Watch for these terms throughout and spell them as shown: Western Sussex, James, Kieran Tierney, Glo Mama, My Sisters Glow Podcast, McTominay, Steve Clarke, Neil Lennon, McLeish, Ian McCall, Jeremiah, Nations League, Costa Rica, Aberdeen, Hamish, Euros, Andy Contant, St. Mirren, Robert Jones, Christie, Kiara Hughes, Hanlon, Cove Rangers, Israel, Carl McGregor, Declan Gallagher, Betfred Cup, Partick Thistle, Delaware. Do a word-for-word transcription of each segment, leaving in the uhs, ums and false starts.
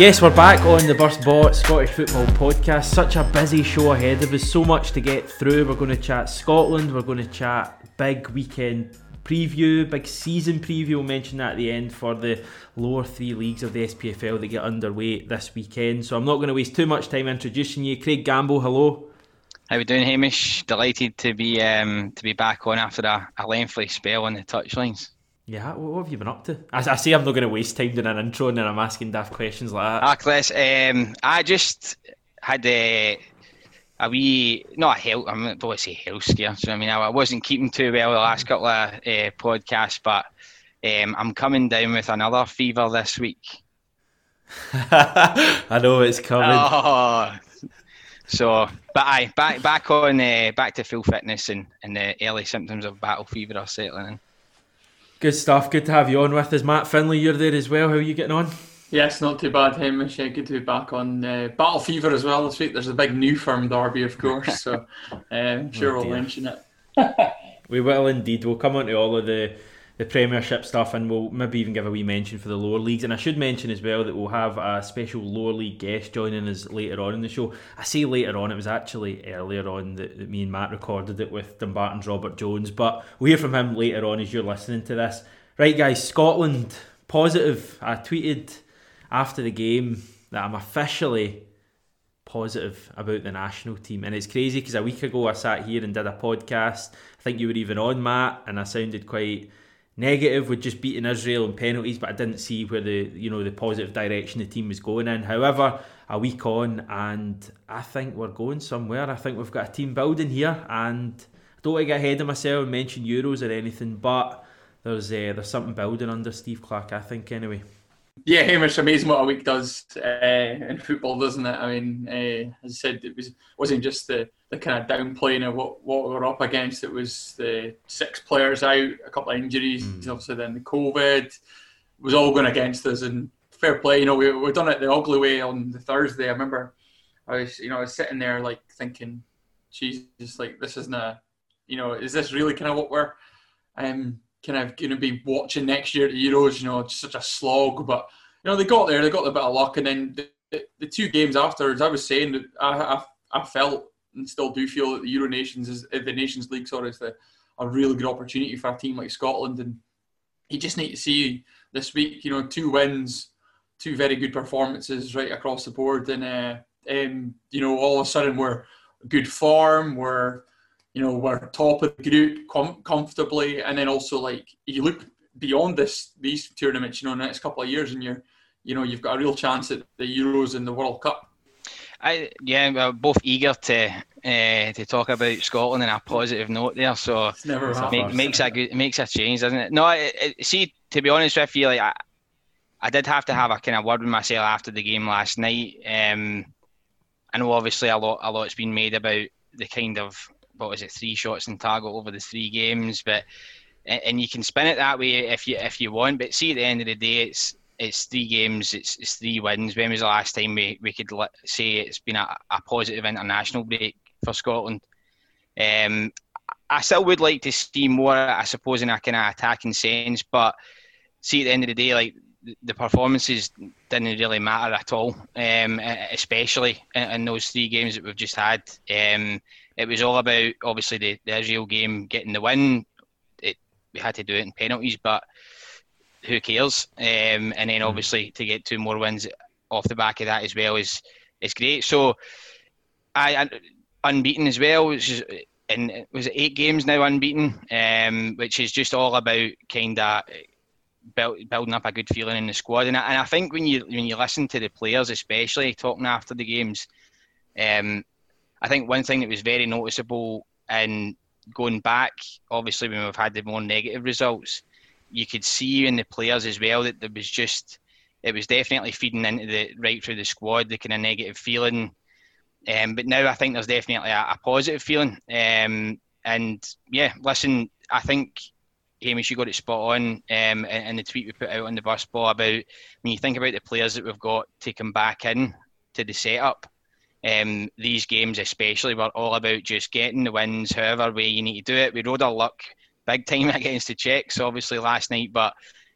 Yes, we're back on the Burst Bot Scottish Football Podcast. Such a busy show ahead of us, so much to get through. We're going to chat Scotland, we're going to chat big weekend preview, big season preview. We'll mention that at the end for the lower three leagues of the S P F L that get underway this weekend. So I'm not going to waste too much time introducing you. Craig Gamble, hello. How we doing, Hamish? Delighted to be um, to be back on after a, a lengthy spell on the touchlines. Yeah, what have you been up to? I, I say I'm not going to waste time doing an intro and then I'm asking daft questions like that. Ah, Chris, um, I just had a, a wee, not a health, I'm not going to say health scare, so I mean, I, I wasn't keeping too well the last couple of uh, podcasts, but um, I'm coming down with another fever this week. I know it's coming. Oh, so, but aye, back, back on, uh, back to full fitness and, and the early symptoms of battle fever are settling in. Good stuff, good to have you on with us. Matt Finlay, you're there as well, how are you getting on? Yes, not too bad, Hamish, yeah, good to be back on uh, Battle Fever as well this week. There's a big new firm derby, of course, so um, I'm sure oh, we'll mention it. We will indeed, we'll come on to all of the, the Premiership stuff and we'll maybe even give a wee mention for the lower leagues. And I should mention as well that we'll have a special lower league guest joining us later on in the show. I say later on, it was actually earlier on that, that me and Matt recorded it with Dumbarton's Robert Jones, but we'll hear from him later on as you're listening to this. Right guys, Scotland, positive. I tweeted after the game that I'm officially positive about the national team, and it's crazy because a week ago I sat here and did a podcast, I think you were even on, Matt, and I sounded quite negative with just beating Israel in penalties, but I didn't see where the, you know, the positive direction the team was going in. However, a week on and I think we're going somewhere. I think we've got a team building here, and I don't want to get ahead of myself and mention Euros or anything, but there's uh, there's something building under Steve Clarke, I think, anyway. Yeah, Hamish, amazing what a week does uh, in football, doesn't it? I mean, uh, as I said, it was, wasn't just the, the kind of downplaying of what, what we were up against. It was the six players out, a couple of injuries, mm. obviously then the COVID. It was all going against us, and fair play. You know, we we done it the ugly way on the Thursday. I remember I was, you know, I was sitting there like thinking, Jesus, like this isn't a, you know, is this really kind of what we're... Um, kind of going to be watching next year at the Euros, you know, just such a slog. But, you know, they got there, they got a bit of luck. And then the, the two games afterwards, I was saying that I, I I felt and still do feel that the Euro Nations, is the Nations League, sorry, is the, a really good opportunity for a team like Scotland. And you just need to see this week, you know, two wins, two very good performances right across the board. And, uh, um, you know, all of a sudden we're good form, we're... You know, we're top of the group com- comfortably, and then also like you look beyond this these tournaments, you know, in the next couple of years, and you're, you know, you've got a real chance at the Euros and the World Cup. I yeah, we're both eager to uh, to talk about Scotland on a positive note there. So it's never it make, makes a good, makes a change, doesn't it? No, it, it, see, to be honest with you, like I, I did have to have a kind of word with myself after the game last night. Um, I know obviously a lot a lot's been made about the kind of, what was it, three shots in target over the three games, but and you can spin it that way if you if you want, but see at the end of the day it's it's three games, it's, it's three wins. When was the last time we, we could say it's been a, a positive international break for Scotland? Um, I still would like to see more, I suppose, in a kind of attacking sense, but see at the end of the day, like the performances didn't really matter at all, um, especially in, in those three games that we've just had. Um, it was all about, obviously, the, the Israel game, getting the win. It, we had to do it in penalties, but who cares? Um, and then, obviously, to get two more wins off the back of that as well is is great. So, I, I unbeaten as well, which is... And was it eight games now unbeaten? Um, which is just all about kind of... Build, building up a good feeling in the squad, and I, and I think when you when you listen to the players, especially talking after the games, um, I think one thing that was very noticeable in going back, obviously when we've had the more negative results, you could see in the players as well that there was just it was definitely feeding into the right through the squad, the kind of negative feeling. Um, but now I think there's definitely a, a positive feeling, um, and yeah, listen, I think. Hamish, you got it spot on um, in the tweet we put out on the bus ball about when you think about the players that we've got taken back in to the setup, um, these games especially were all about just getting the wins however way you need to do it. We rode our luck big time against the Czechs obviously last night, but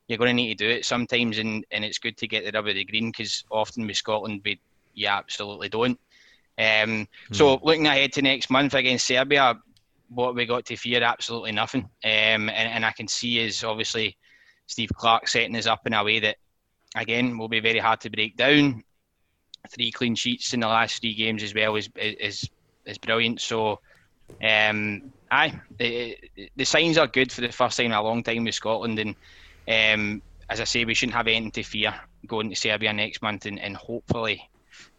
you're going to need to do it sometimes, and, and it's good to get the rub of the green, because often with Scotland, we you absolutely don't. Um, mm. So looking ahead to next month against Serbia, what we got to fear? Absolutely nothing. Um, and, and I can see is obviously Steve Clarke setting us up in a way that, again, will be very hard to break down. Three clean sheets in the last three games as well is is is brilliant. So, um, aye, the, the signs are good for the first time in a long time with Scotland. And um, as I say, we shouldn't have anything to fear going to Serbia next month, and, and hopefully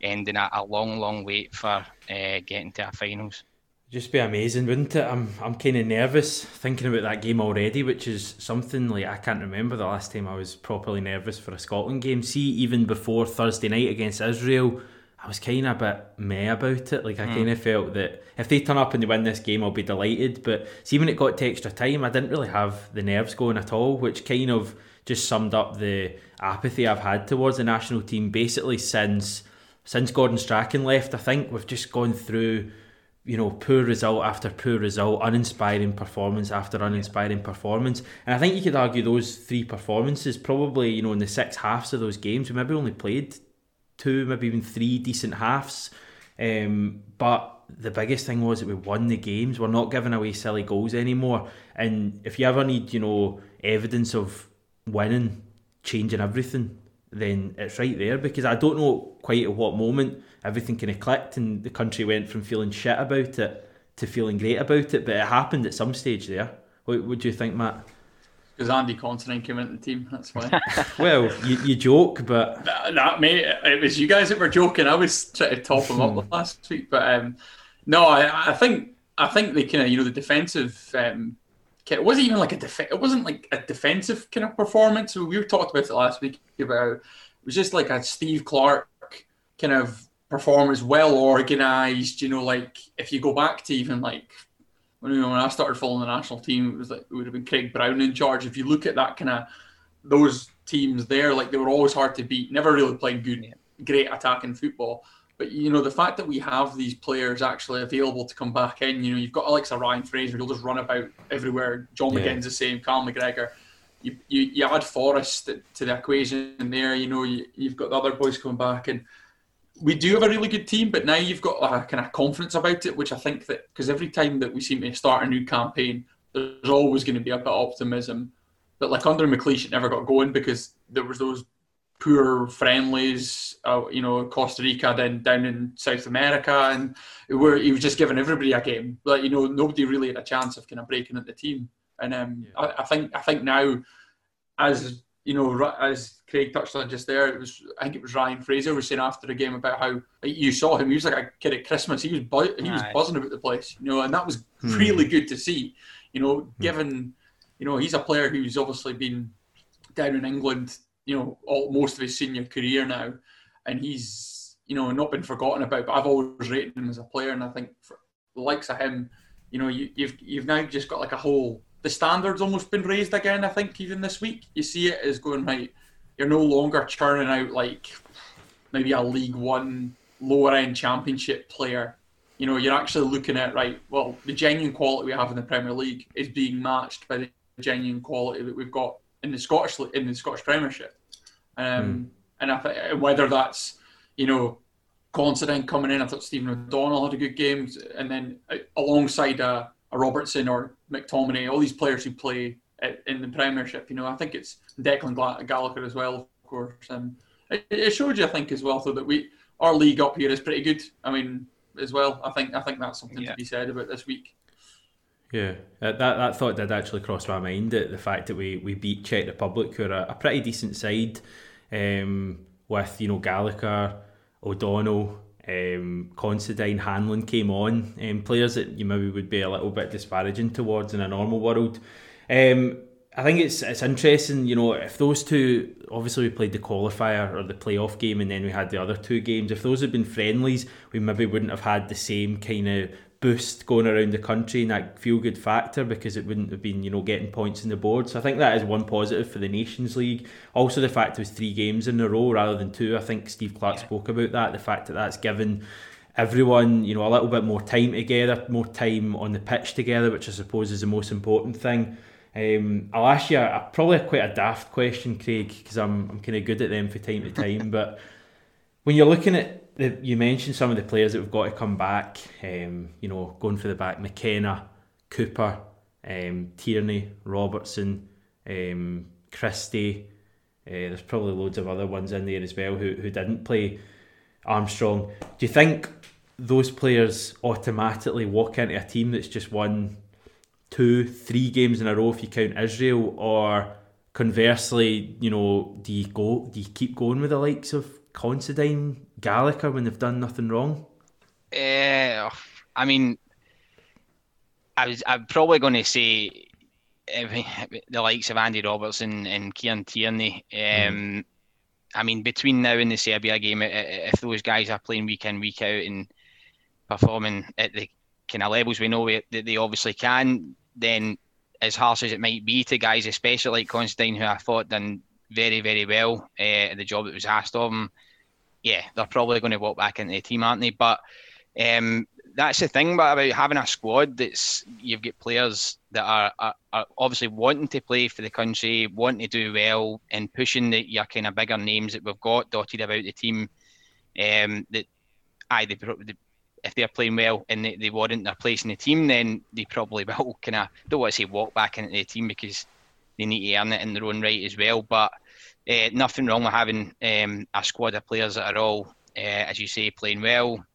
ending a, a long, long wait for uh, getting to our finals. Just be amazing, wouldn't it? I'm I'm kind of nervous thinking about that game already, which is something like I can't remember the last time I was properly nervous for a Scotland game. See, even before Thursday night against Israel, I was kind of a bit meh about it. Like I mm. kind of felt that if they turn up and they win this game, I'll be delighted. But see, when it got to extra time, I didn't really have the nerves going at all, which kind of just summed up the apathy I've had towards the national team basically since since Gordon Strachan left. I think we've just gone through, you know, poor result after poor result, uninspiring performance after uninspiring performance. And I think you could argue those three performances, probably, you know, in the six halves of those games, we maybe only played two, maybe even three decent halves. Um, but the biggest thing was that we won the games. We're not giving away silly goals anymore. And if you ever need, you know, evidence of winning, changing everything, then it's right there, because I don't know quite at what moment everything kind of clicked and the country went from feeling shit about it to feeling great about it, but it happened at some stage there. What, what do you think, Matt? Because Andy Contant came into the team, that's why. Well, you, you joke, but... That, that, mate, it was you guys that were joking. I was trying to top them up last week, but um, no, I, I think I think they kind of, you know, the defensive... Um, it wasn't even like a def- it wasn't like a defensive kind of performance. We were talked about it last week about it was just like a Steve Clarke kind of performance, well organised. You know, like if you go back to even like when when I started following the national team, it was like it would have been Craig Brown in charge. If you look at that kind of those teams there, like they were always hard to beat. Never really played good, great attacking football. But, you know, the fact that we have these players actually available to come back in, you know, you've got Alex or Ryan Fraser, he'll just run about everywhere. John yeah. McGinn's the same, Carl McGregor. You you, you add Forrest to the equation there, you know, you, you've got the other boys coming back. And we do have a really good team, but now you've got a kind of confidence about it, which I think that, because every time that we seem to start a new campaign, there's always going to be a bit of optimism. But, like, under McLeish, it never got going because there was those poor friendlies, uh, you know, Costa Rica, then down in South America, and where he was just giving everybody a game. Like, you know, nobody really had a chance of kind of breaking into the team. And um, yeah. I, I think I think now, as you know, as Craig touched on just there, it was I think it was Ryan Fraser was saying after the game about how like, you saw him. He was like a kid at Christmas. He was bu- he was Aye. buzzing about the place, you know, and that was hmm. really good to see. You know, hmm. given you know he's a player who's obviously been down in England, you know, all, most of his senior career now, and he's, you know, not been forgotten about, but I've always rated him as a player, and I think for the likes of him, you know, you, you've you've now just got like a whole, the standard's almost been raised again, I think, even this week. You see it as going, right, you're no longer churning out like maybe a League One lower-end championship player. You know, you're actually looking at, right, well, the genuine quality we have in the Premier League is being matched by the genuine quality that we've got in the Scottish in the Scottish Premiership, um, mm. and I th- whether that's you know Considine coming in, I thought Stephen O'Donnell had a good game, and then uh, alongside a, a Robertson or McTominay, all these players who play at, in the Premiership, you know, I think it's Declan Gallagher as well, of course, and it, it showed you, I think, as well, though, that we our league up here is pretty good. I mean, as well, I think I think that's something yeah. to be said about this week. Yeah, that that thought did actually cross my mind, the fact that we, we beat Czech Republic, who are a, a pretty decent side, um, with, you know, Gallagher, O'Donnell, um, Considine, Hanlon came on, um, players that you maybe would be a little bit disparaging towards in a normal world. Um, I think it's it's interesting, you know, if those two, obviously we played the qualifier or the playoff game and then we had the other two games, if those had been friendlies, we maybe wouldn't have had the same kind of boost going around the country and that feel-good factor, because it wouldn't have been, you know, getting points on the board. So I think that is one positive for the Nations League. Also, the fact it was three games in a row rather than two. I think Steve Clarke yeah. spoke about that, the fact that that's given everyone, you know, a little bit more time together, more time on the pitch together, which I suppose is the most important thing. Um, I'll ask you a, a, probably quite a daft question, Craig, because I'm I'm kind of good at them from time to time. But when you're looking at, the, you mentioned some of the players that we've got to come back, um, you know, going for the back, McKenna, Cooper, um, Tierney, Robertson, um, Christie. Uh, there's probably loads of other ones in there as well who, who didn't play, Armstrong. Do you think those players automatically walk into a team that's just won two, three games in a row if you count Israel? Or conversely, you know, do you go? Do you keep going with the likes of Considine, Gallagher when they've done nothing wrong? Uh, I mean, I was, I'm probably going to say the likes of Andy Robertson and Kieran Tierney. Um, mm. I mean, between now and the Serbia game, if those guys are playing week in, week out and performing at the kind of levels we know that they obviously can, then as harsh as it might be to guys, especially like Constantine, who I thought done very, very well at uh, the job that was asked of them, yeah, they're probably going to walk back into the team, aren't they? But um, that's the thing about having a squad, that's you've got players that are, are, are obviously wanting to play for the country, wanting to do well, and pushing the, your kind of bigger names that we've got dotted about the team. Um, that aye, they, they, if they're playing well and they, they warrant their place in the team, then they probably will kind of, don't want to say walk back into the team because they need to earn it in their own right as well. But uh, nothing wrong with having um, a squad of players that are all, uh, as you say, playing well.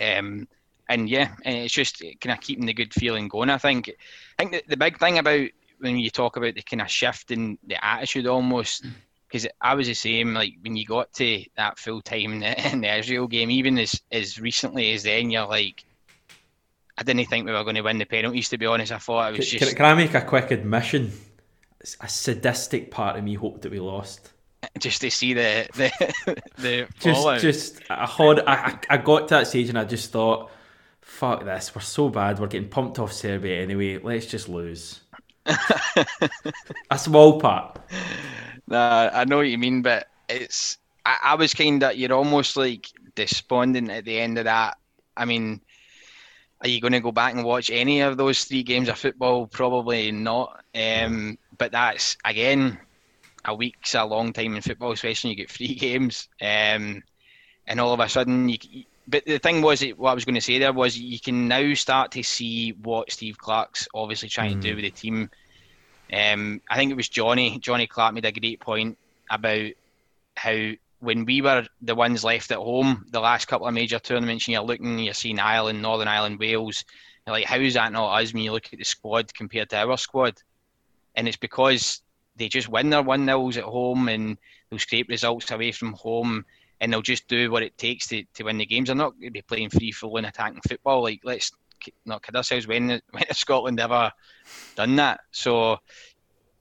Um, and yeah, it's just kind of keeping the good feeling going, I think. I think the, the big thing about when you talk about the kind of shift in the attitude almost, because I was the same, like when you got to that full time in the Israel game, even as, as recently as then, you're like, I didn't think we were going to win the penalties, to be honest. I thought it was just... Can, can I make a quick admission? A sadistic part of me hoped that we lost. Just to see the the, the fallout. Just, just a hard, I, I got to that stage and I just thought, fuck this, we're so bad, we're getting pumped off Serbia anyway, let's just lose. A small part. Nah, I know what you mean, but it's I, I was kind of, you're almost like despondent at the end of that. I mean, are you going to go back and watch any of those three games of football? Probably not. Um, but that's, again, a week's a long time in football, especially when you get three games. Um, and all of a sudden, you, you but the thing was, what I was going to say there was, you can now start to see what Steve Clarke's obviously trying mm. to do with the team. Um, I think it was Johnny. Johnny Clarke made a great point about how when we were the ones left at home the last couple of major tournaments, and you're looking, you're seeing Ireland, Northern Ireland, Wales, you're like, how is that not us when you look at the squad compared to our squad? And it's because they just win their one-nils at home and they'll scrape results away from home and they'll just do what it takes to, to win the games. They're not going to be playing free-flowing attacking football. Like, let's not kid ourselves, when, when has Scotland ever done that? So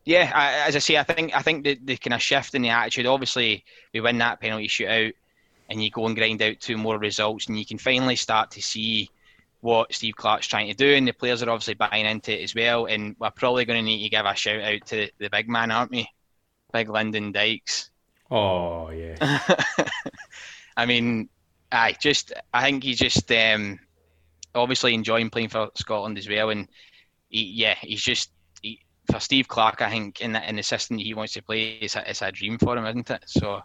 yeah, I, as I say, I think I think the, the kind of shift in the attitude, obviously we win that penalty shootout and you go and grind out two more results and you can finally start to see what Steve Clarke's trying to do, and the players are obviously buying into it as well, and we're probably going to need to give a shout out to the big man, aren't we? Big Lyndon Dykes. Oh yeah. I mean, I just I think he just um obviously enjoying playing for Scotland as well, and he, yeah, he's just he, for Steve Clarke, I think in the, in the system he wants to play, it's a, it's a dream for him, isn't it? So,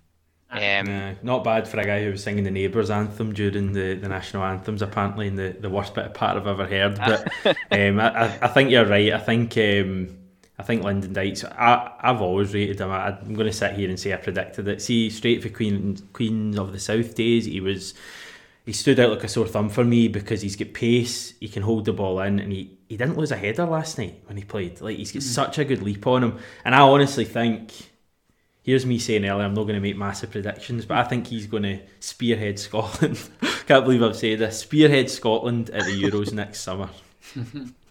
um, uh, not bad for a guy who was singing the Neighbours anthem during the, the national anthems, apparently, in the, the worst bit of part I've ever heard. But um, I, I think you're right. I think um, I think Lyndon Dykes. I I've always rated him. I, I'm going to sit here and say I predicted it. See, straight for Queen Queen of the South days, he was. He stood out like a sore thumb for me because he's got pace, he can hold the ball in, and he, he didn't lose a header last night when he played. Like, he's got mm. such a good leap on him. And I honestly think, here's me saying earlier, I'm not going to make massive predictions, but I think he's going to spearhead Scotland. Can't believe I've said this. Spearhead Scotland at the Euros next summer.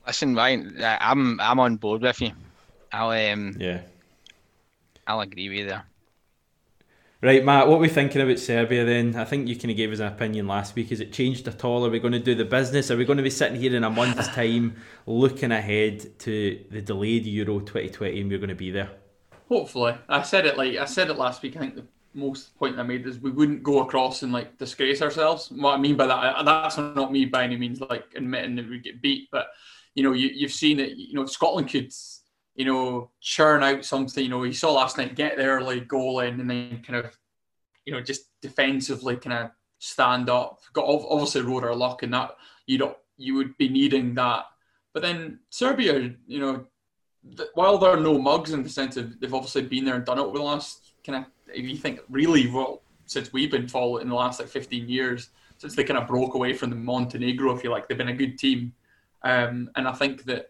Listen, Ryan, I'm I'm on board with you. I'll um yeah, I'll agree with you there. Right, Matt, what are we thinking about Serbia then? I think you kind of gave us an opinion last week. Has it changed at all? Are we going to do the business? Are we going to be sitting here in a month's time looking ahead to the delayed Euro twenty twenty and we're going to be there? Hopefully. I said it like I said it last week. I think the most point I made is we wouldn't go across and like disgrace ourselves. What I mean by that, that's not me by any means like admitting that we get beat, but you know, you, you've seen it. You know, Scotland could you know, churn out something. You know, you saw last night, get the early goal in and then kind of, you know, just defensively kind of stand up. Got obviously rode our luck in that. You don't, you would be needing that. But then Serbia, you know, while there are no mugs in the sense of they've obviously been there and done it over the last kind of, if you think really, well, since we've been following in the last like fifteen years, since they kind of broke away from the Montenegro, if you like, they've been a good team. Um, and I think that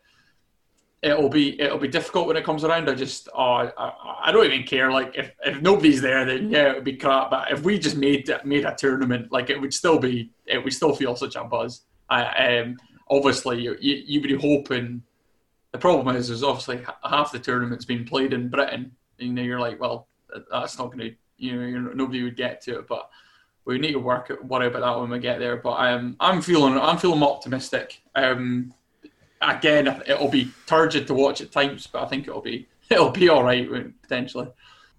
it'll be it'll be difficult when it comes around. I just, oh, I, I don't even care. Like if, if nobody's there, then yeah, it would be crap. But if we just made made a tournament, like it would still be, it would still feel such a buzz. I, um, obviously, you, you you would be hoping. The problem is, is obviously half the tournament's been played in Britain, and you're like, well, that's not going to, you know, you're, nobody would get to it. But we need to work worry about that when we get there. But um, I'm feeling I'm feeling optimistic. Um, again, it'll be turgid to watch at times, but I think it'll be it'll be all right potentially.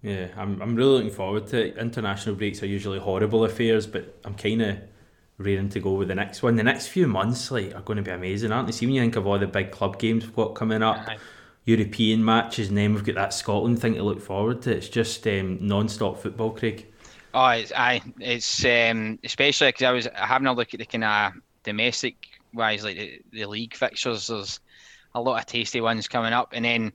Yeah, I'm I'm really looking forward to it. International breaks are usually horrible affairs, but I'm kind of rearing to go with the next one. The next few months like are going to be amazing, aren't they? See, when you think of all the big club games we've got coming up, uh-huh. European matches, and then we've got that Scotland thing to look forward to. It's just um, non-stop football, Craig. Oh, it's, I, it's um, especially because I was having a look at the kind of domestic-wise, like the, the league fixtures. There's a lot of tasty ones coming up, and then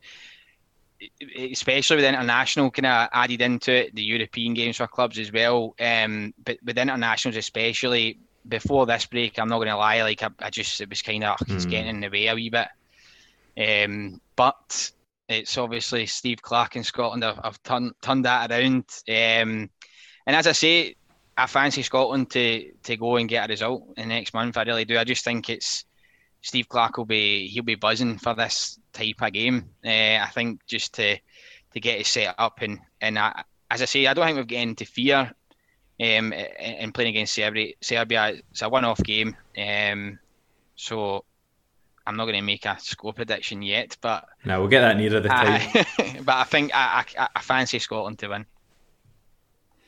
especially with international kind of added into it, the European games for clubs as well. Um, but with internationals especially, before this break, I'm not going to lie, like I, I just, it was kind of, mm. it's getting in the way a wee bit. Um, but it's obviously Steve Clarke in Scotland. I've, I've turned turned that around. Um, and as I say, I fancy Scotland to to go and get a result in the next month. I really do. I just think it's Steve Clarke will be he'll be buzzing for this type of game. Uh, I think just to to get it set up and and I, as I say, I don't think we've got anything to fear. Um, in playing against Serbia, Serbia, it's a one-off game. Um, so. I'm not going to make a score prediction yet, but no, we'll get that nearer the time. I, but I think I, I, I fancy Scotland to win.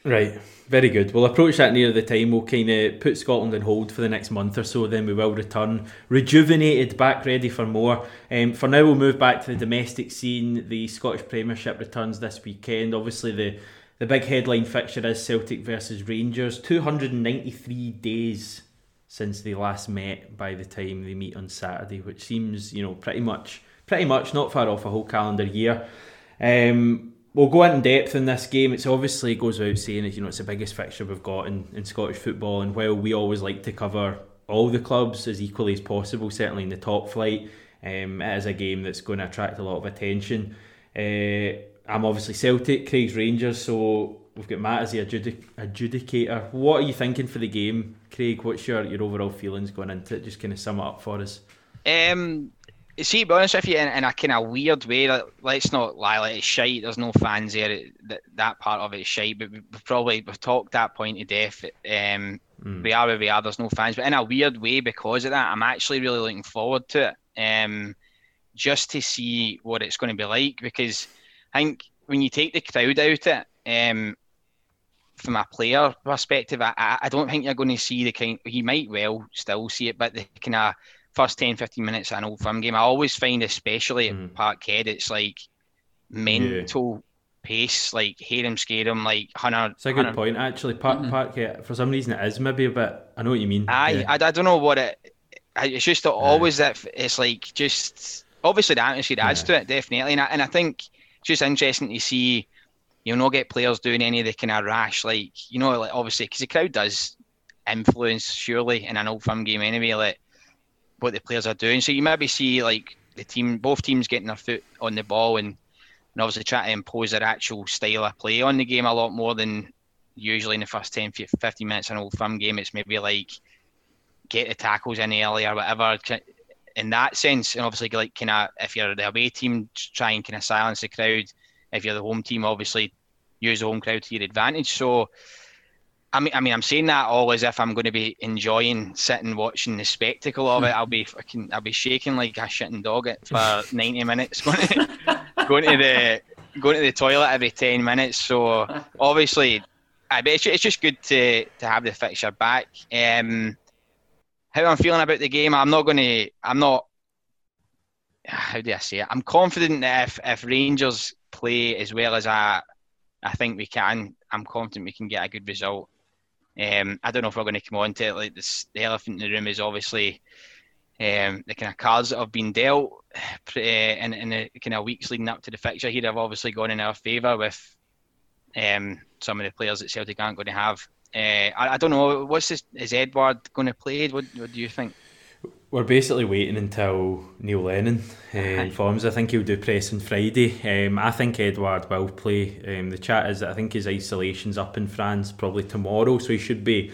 Right, very good. We'll approach that nearer the time. We'll kind of put Scotland on hold for the next month or so. Then we will return rejuvenated, back ready for more. Um, for now, we'll move back to the domestic scene. The Scottish Premiership returns this weekend. Obviously, the the big headline fixture is Celtic versus Rangers. two hundred ninety-three days. Since they last met by the time they meet on Saturday, which seems, you know, pretty much, pretty much not far off a whole calendar year. Um, we'll go in depth in this game. It's obviously, goes without saying, you know, it's the biggest fixture we've got in, in Scottish football. And while we always like to cover all the clubs as equally as possible, certainly in the top flight, um, it is a game that's going to attract a lot of attention. Uh, I'm obviously Celtic, Craig's Rangers, so we've got Matt as the adjudic- adjudicator. What are you thinking for the game, Craig? What's your, your overall feelings going into it? Just kind of sum it up for us. Um, see, to be honest with you, in, in a kind of weird way, like, let's not lie, like, it's shite. There's no fans there. It, that, that part of it is shite. But we've probably we've talked that point to death. Um, mm. We are where we are. There's no fans. But in a weird way, because of that, I'm actually really looking forward to it, um, just to see what it's going to be like. Because I think when you take the crowd out it, um, from a player perspective, I, I don't think you're going to see the kind. You might well still see it, but the kind of first ten, fifteen minutes of an Old Firm game, I always find, especially at mm. Parkhead, it's like mental yeah. pace, like harem scarem, like Hunter. It's a good Hunter. point, actually. Park, mm-hmm. Parkhead, for some reason, it is maybe a bit. I know what you mean. I, yeah. I, I don't know what it. I, it's just always yeah. that it's like just obviously the atmosphere adds yeah. to it, definitely, and I, and I think it's just interesting to see. You'll not get players doing any of the kind of rash, like, you know, like obviously, because the crowd does influence, surely, in an Old Firm game anyway, like, what the players are doing. So you maybe see, like, the team, both teams getting their foot on the ball and, and obviously trying to impose their actual style of play on the game a lot more than usually in the first ten, fifteen minutes of an Old Firm game. It's maybe, like, get the tackles in early or whatever, in that sense. And obviously, like, kind of, if you're the away team, try and kind of silence the crowd. If you're the home team, obviously use the home crowd to your advantage. So, I mean, I mean, I'm saying that all as if I'm going to be enjoying sitting watching the spectacle of it. I'll be fucking, I'll be shaking like a shitting dog it for ninety minutes, going to, going to the going to the toilet every ten minutes. So, obviously, I bet it's just good to to have the fixture back. Um, how I'm feeling about the game, I'm not going to, I'm not. how do I say it? I'm confident that if, if Rangers play as well as I, I think we can, I'm confident we can get a good result. Um, I don't know if we're going to come on to it. Like this, the elephant in the room is obviously um, the kind of cards that have been dealt uh, in, in the kind of weeks leading up to the fixture here have obviously gone in our favour with um, some of the players that Celtic aren't going to have. Uh, I, I don't know, what's this, is Edouard going to play? What, what do you think? We're basically waiting until Neil Lennon uh, informs. I think he'll do press on Friday. Um, I think Edouard will play. Um, the chat is that I think his isolation's up in France probably tomorrow, so he should be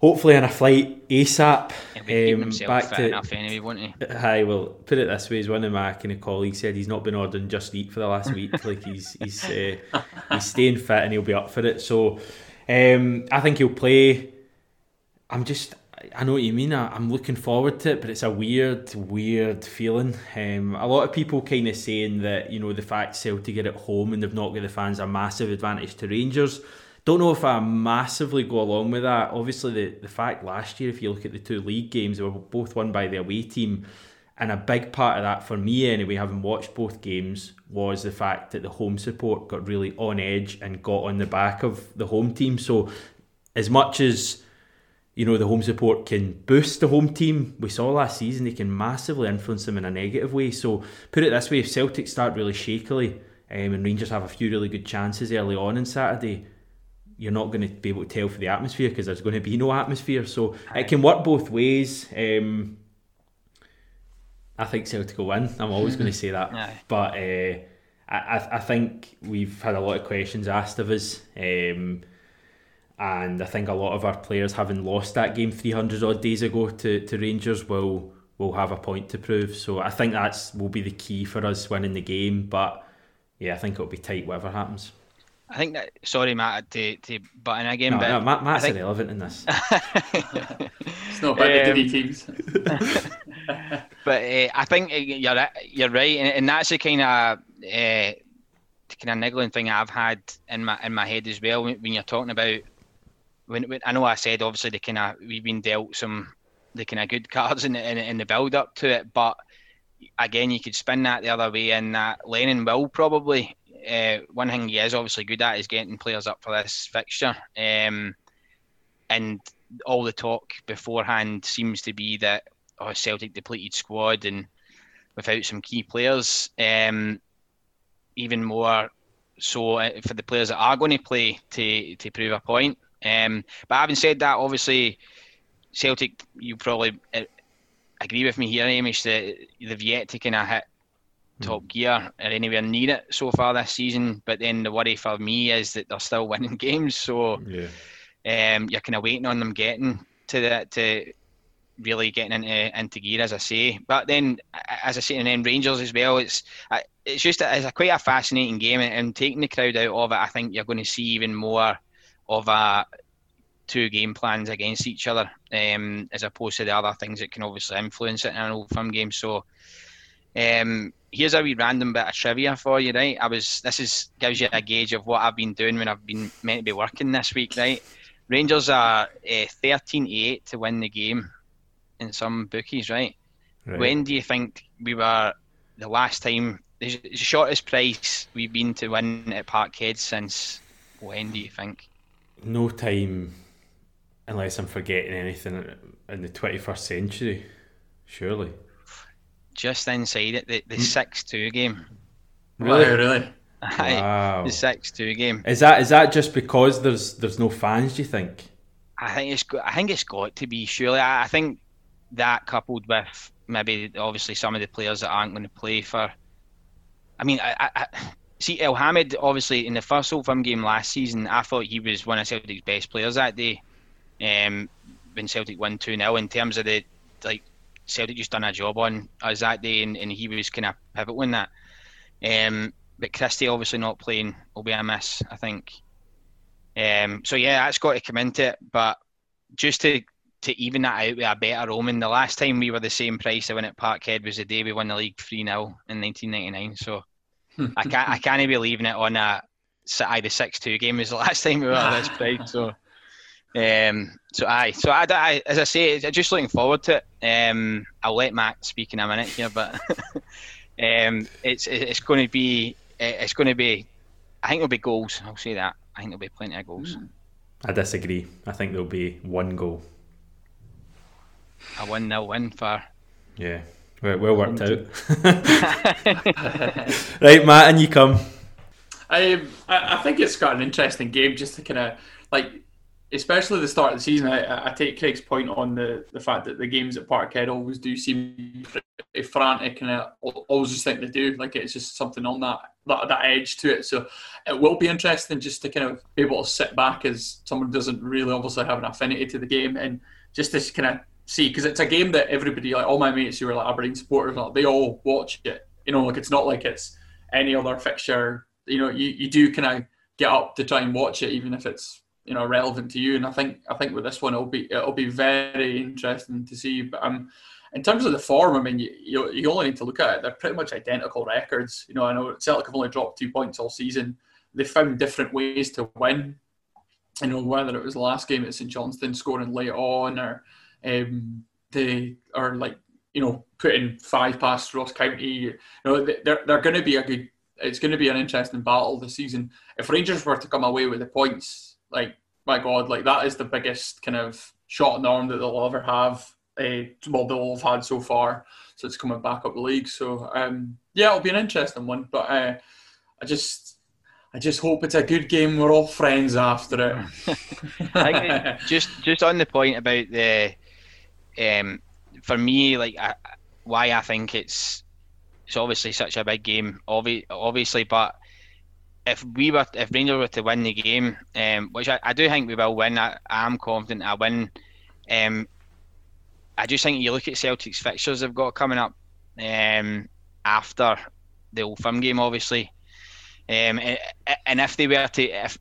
hopefully on a flight ASAP. He'll be keeping um, himself back fit to, enough anyway, won't he? Aye, well, put it this way, as one of my kind of colleagues said, he's not been ordering Just Eat for the last week. Like he's he's uh, he's staying fit and he'll be up for it. So um, I think he'll play. I'm just... I know what you mean. I, I'm looking forward to it, but it's a weird, weird feeling. Um, a lot of people kind of saying that, you know, the fact Celtic are at home and they've not got the fans a massive advantage to Rangers. Don't know if I massively go along with that. Obviously, the, the fact last year, if you look at the two league games, they were both won by the away team. And a big part of that, for me anyway, having watched both games, was the fact that the home support got really on edge and got on the back of the home team. So as much as... you know, the home support can boost the home team. We saw last season they can massively influence them in a negative way. So put it this way, if Celtic start really shakily um, and Rangers have a few really good chances early on on Saturday, you're not going to be able to tell for the atmosphere because there's going to be no atmosphere. So it can work both ways. Um, I think Celtic will win. I'm always going to say that. No. But uh, I, I think we've had a lot of questions asked of us. Um And I think a lot of our players, having lost that game three hundred odd days ago to, to Rangers, will will have a point to prove. So I think that's will be the key for us winning the game. But yeah, I think it'll be tight whatever happens. I think that, sorry Matt, to, to butt in again. No, but no, Matt, Matt's I think... irrelevant in this. It's not about um... the D V teams. But uh, I think you're, you're right. And, and that's the kind of... Uh, kind of niggling thing I've had in my in my head as well when, when you're talking about... When, when I know I said obviously the kind of we've been dealt some the kind of good cards in the, in, in the build up to it, but again you could spin that the other way and that Lennon will probably uh, one thing he is obviously good at is getting players up for this fixture, um, and all the talk beforehand seems to be that oh Celtic depleted squad and without some key players, um, even more so for the players that are going to play to to prove a point. Um, but having said that, obviously Celtic, you probably uh, agree with me here, Hamish, that they've yet to kind of hit top gear or anywhere near it so far this season. But then the worry for me is that they're still winning games, so yeah. um, you're kind of waiting on them getting to the, to really getting into into gear, as I say. But then, as I say, and then Rangers as well. It's it's just it's a quite a fascinating game, and, and taking the crowd out of it, I think you're going to see even more of uh, two game plans against each other, um, as opposed to the other things that can obviously influence it in an old firm game. So um, here's a wee random bit of trivia for you, right? I was this is gives you a gauge of what I've been doing when I've been meant to be working this week, right? Rangers are thirteen eight to win the game in some bookies, right? right? When do you think we were the last time, the shortest price we've been to win at Parkhead since when do you think? No time, unless I'm forgetting anything, in the twenty-first century, surely. Just inside it, the, the six two game. Really, wow, really. Wow. The six two game. Is that is that just because there's there's no fans? Do you think? I think it's I think it's got to be surely. I, I think that coupled with maybe obviously some of the players that aren't going to play for. I mean, I. I, I See, El Hamid, obviously, in the first Old Firm game last season, I thought he was one of Celtic's best players that day. Um, when Celtic won two nil, in terms of the, like, Celtic just done a job on us that day, and, and he was kind of pivotal in that. Um, but Christie, obviously, not playing will be a miss, I think. Um, so, yeah, that's got to come into it. But just to, to even that out with a better omen, the last time we were the same price I went at Parkhead was the day we won the league three nil in nineteen ninety-nine, so... I can't. I can't be leaving it on a Saturday six two game. Was the last time we were at this price. So, Um, so aye, so I, I, as I say, just looking forward to it. Um, I'll let Matt speak in a minute here, but um, it's it's going to be it's going to be. I think there'll be goals. I'll say that. I think there'll be plenty of goals. I disagree. I think there'll be one goal. A one-nil win for. Yeah, well, well worked out. Right, Matt, and you come. I I think it's got an interesting game, just to kind of like. Especially the start of the season, I, I take Craig's point on the, the fact that the games at Parkhead always do seem pretty frantic, and I always just think they do. Like, it's just something on that, that that edge to it. So it will be interesting just to kind of be able to sit back as someone doesn't really obviously have an affinity to the game, and just to kind of see, because it's a game that everybody, like all my mates who are like Aberdeen supporters, like, they all watch it. You know, like, it's not like it's any other fixture. You know, you, you do kind of get up to try and watch it, even if it's, you know, relevant to you. And I think I think with this one, it'll be it'll be very interesting to see. But um, in terms of the form, I mean, you, you you only need to look at it. They're pretty much identical records. You know, I know Celtic have only dropped two points all season. They found different ways to win. You know, whether it was the last game at Saint Johnstone scoring late on, or um, they or like you know putting five past Ross County. You know, they're they're going to be a good. It's going to be an interesting battle this season. If Rangers were to come away with the points, like, my God, like, that is the biggest kind of shot in the arm that they'll ever have, uh, well, they'll have had so far since coming back up the league. So, um, yeah, it'll be an interesting one. But uh, I just I just hope it's a good game. We're all friends after it. I think just, just on the point about the, um, for me, like, I, why I think it's it's obviously such a big game, obvi- obviously, but if we were, if Rangers were to win the game, um, which I, I do think we will win, I am confident I win. Um, I just think you look at Celtic's fixtures they've got coming up um, after the Old Firm game, obviously. Um, and, and if they were to, if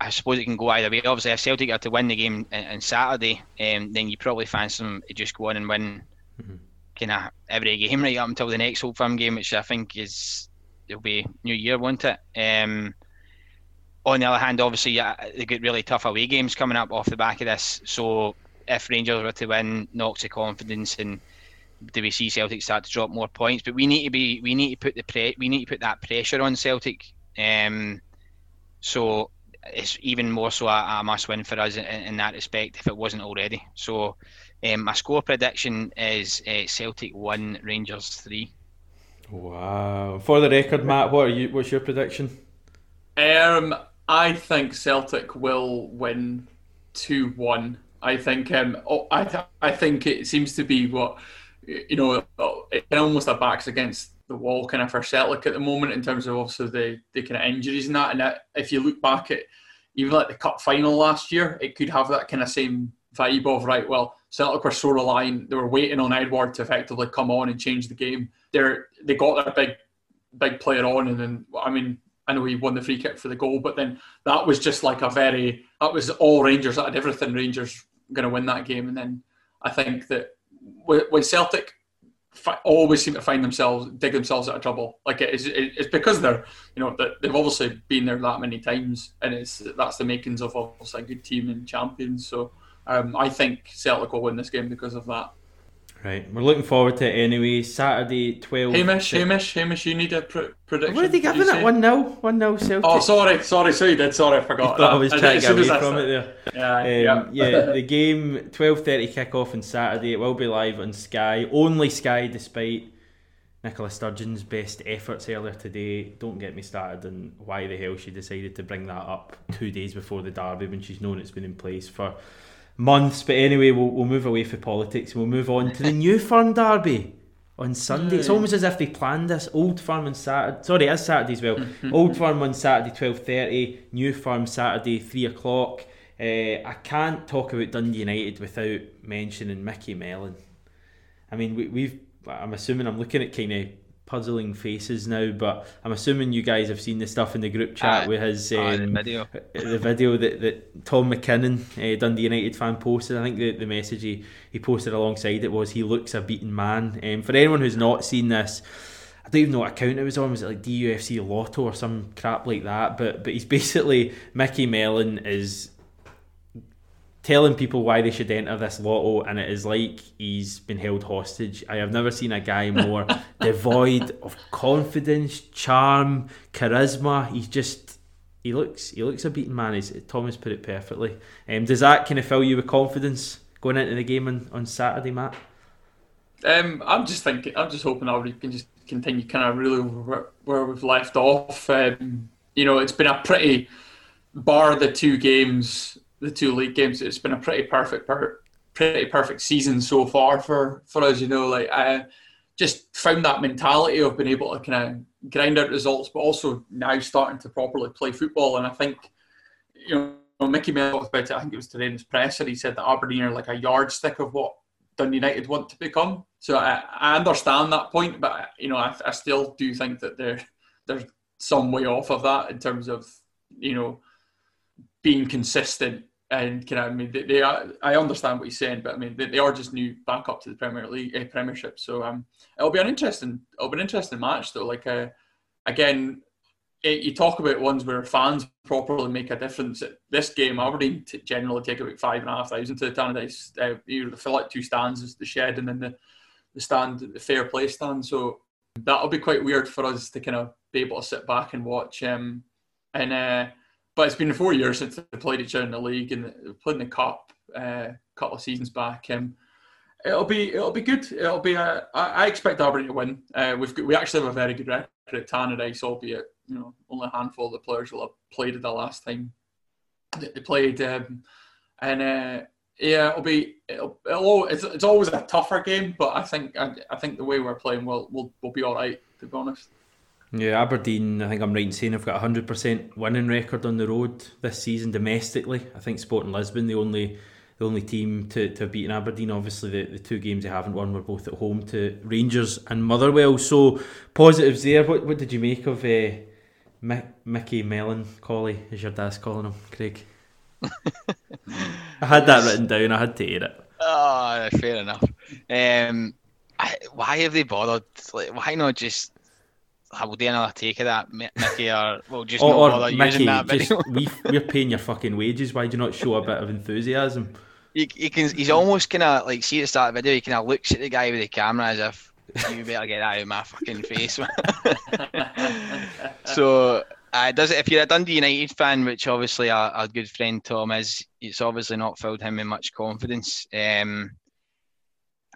I suppose it can go either way. Obviously, if Celtic are to win the game on Saturday, um, then you probably fancy them to just go on and win mm-hmm. kind of every game right up until the next Old Firm game, which I think is. It'll be New Year, won't it? Um, on the other hand, obviously, yeah, they've got really tough away games coming up off the back of this. So if Rangers were to win, knocks the confidence, and do we see Celtic start to drop more points? But we need to be, we need to put the pre- we need to put that pressure on Celtic. Um, so it's even more so a, a must win for us in, in that respect, if it wasn't already. So um, my score prediction is uh, Celtic one, Rangers three. Wow! For the record, Matt, what are you? What's your prediction? Um, I think Celtic will win two one. I think um, oh, I th- I think it seems to be what you know. It almost a backs against the wall kind of for Celtic at the moment in terms of also the, the kind of injuries and that. And that, if you look back at even like the cup final last year, it could have that kind of same vibe of right. Well, Celtic were so reliant; they were waiting on Edouard to effectively come on and change the game. They they got their big big player on, and then I mean I know he won the free kick for the goal, but then that was just like a very that was all Rangers, that had everything Rangers going to win that game. And then I think that when Celtic fi- always seem to find themselves dig themselves out of trouble, like it's it's because they're you know that they've obviously been there that many times, and it's that's the makings of obviously a good team and champions. So um, I think Celtic will win this game because of that. Right, we're looking forward to it anyway. Saturday, twelve... Hamish, six. Hamish, Hamish, you need a pr- prediction. What are they giving it? one nil? one nil Celtic. Oh, sorry, sorry, so you did. Sorry, I forgot. I thought I was I trying to get away from it there. Yeah, um, yeah. yeah, the game, twelve thirty kick-off on Saturday. It will be live on Sky. Only Sky, despite Nicola Sturgeon's best efforts earlier today. Don't get me started on why the hell she decided to bring that up two days before the derby when she's known it's been in place for... months, but anyway, we'll, we'll move away from politics. We'll move on to the New Firm derby on Sunday. Mm. It's almost as if they planned this. Old Firm on Saturday. Sorry, it is Saturday as well. Old Firm on Saturday, twelve thirty. New Firm Saturday, three o'clock. Uh, I can't talk about Dundee United without mentioning Mickey Mellon. I mean, we, we've. I'm assuming I'm looking at kind of puzzling faces now, but I'm assuming you guys have seen the stuff in the group chat uh, with his um, oh, the video, the video that, that Tom McKinnon, uh, Dundee United fan, posted. I think the, the message he, he posted alongside it was, he looks a beaten man. Um, for anyone who's not seen this, I don't even know what account it was on. Was it like D U F C Lotto or some crap like that? But but he's basically, Mickey Mellon is telling people why they should enter this lotto, and it is like he's been held hostage. I have never seen a guy more devoid of confidence, charm, charisma. He's just, he looks he looks a beaten man. He's, Thomas put it perfectly. Um, does that kind of fill you with confidence going into the game on, on Saturday, Matt? Um, I'm just thinking, I'm just hoping I'll can just continue kind of really where, where we've left off. Um, you know, it's been a pretty, bar the two games, the two league games, it's been a pretty perfect, per, pretty perfect season so far for, for us. You know, like I just found that mentality of being able to kind of grind out results, but also now starting to properly play football. And I think, you know, Mickey Mellon talked about it. I think it was today in his presser. He said that Aberdeen are like a yardstick of what Dundee United want to become. So I, I understand that point, but you know, I, I still do think that they're they're some way off of that in terms of, you know, being consistent. And can I mean they, they are, I understand what he's saying, but I mean they, they are just new back up to the Premier League eh, Premiership. So um, it'll be an interesting it'll be an interesting match though. Like uh, again, it, you talk about ones where fans properly make a difference. This game, Aberdeen t- generally take about five and a half thousand to the Tannadice. Uh, you fill out two stands, the shed, and then the, the stand, the fair play stand. So that'll be quite weird for us to kind of be able to sit back and watch. Um, and uh, but it's been four years since they played each other in the league, and they played in the cup uh, a couple of seasons back. Um, it'll be it'll be good. It'll be. Uh, I, I expect Aberdeen to win. Uh, we've got, we actually have a very good record at Tannadice, albeit, you know, only a handful of the players will have played at the last time that they played, um, and uh, yeah, it'll be it'll, it'll it's, it's always a tougher game, but I think I, I think the way we're playing, we'll we'll, we'll be all right, to be honest. Yeah, Aberdeen, I think I'm right in saying, have got a hundred percent winning record on the road this season domestically. I think Sporting Lisbon, the only the only team to to have beaten Aberdeen. Obviously, the, the two games they haven't won were both at home to Rangers and Motherwell. So positives there. What what did you make of? Uh, Mickey Mellon, Collie, is your dad's calling him, Craig? I had that written down, I had to hear it. Oh, fair enough. Um, I, why have they bothered? Like, why not just, we'll do another take of that, Mickey, or we'll just or, not or bother Mickey, using that video. Just, we, we're paying your fucking wages, why do you not show a bit of enthusiasm? He, he can, he's almost kind of, like, see at the start of the video, he kind of looks at the guy with the camera as if, you better get that out of my fucking face. So uh, does it, if you're a Dundee United fan, which obviously our, our good friend Tom is, it's obviously not filled him with much confidence. Um,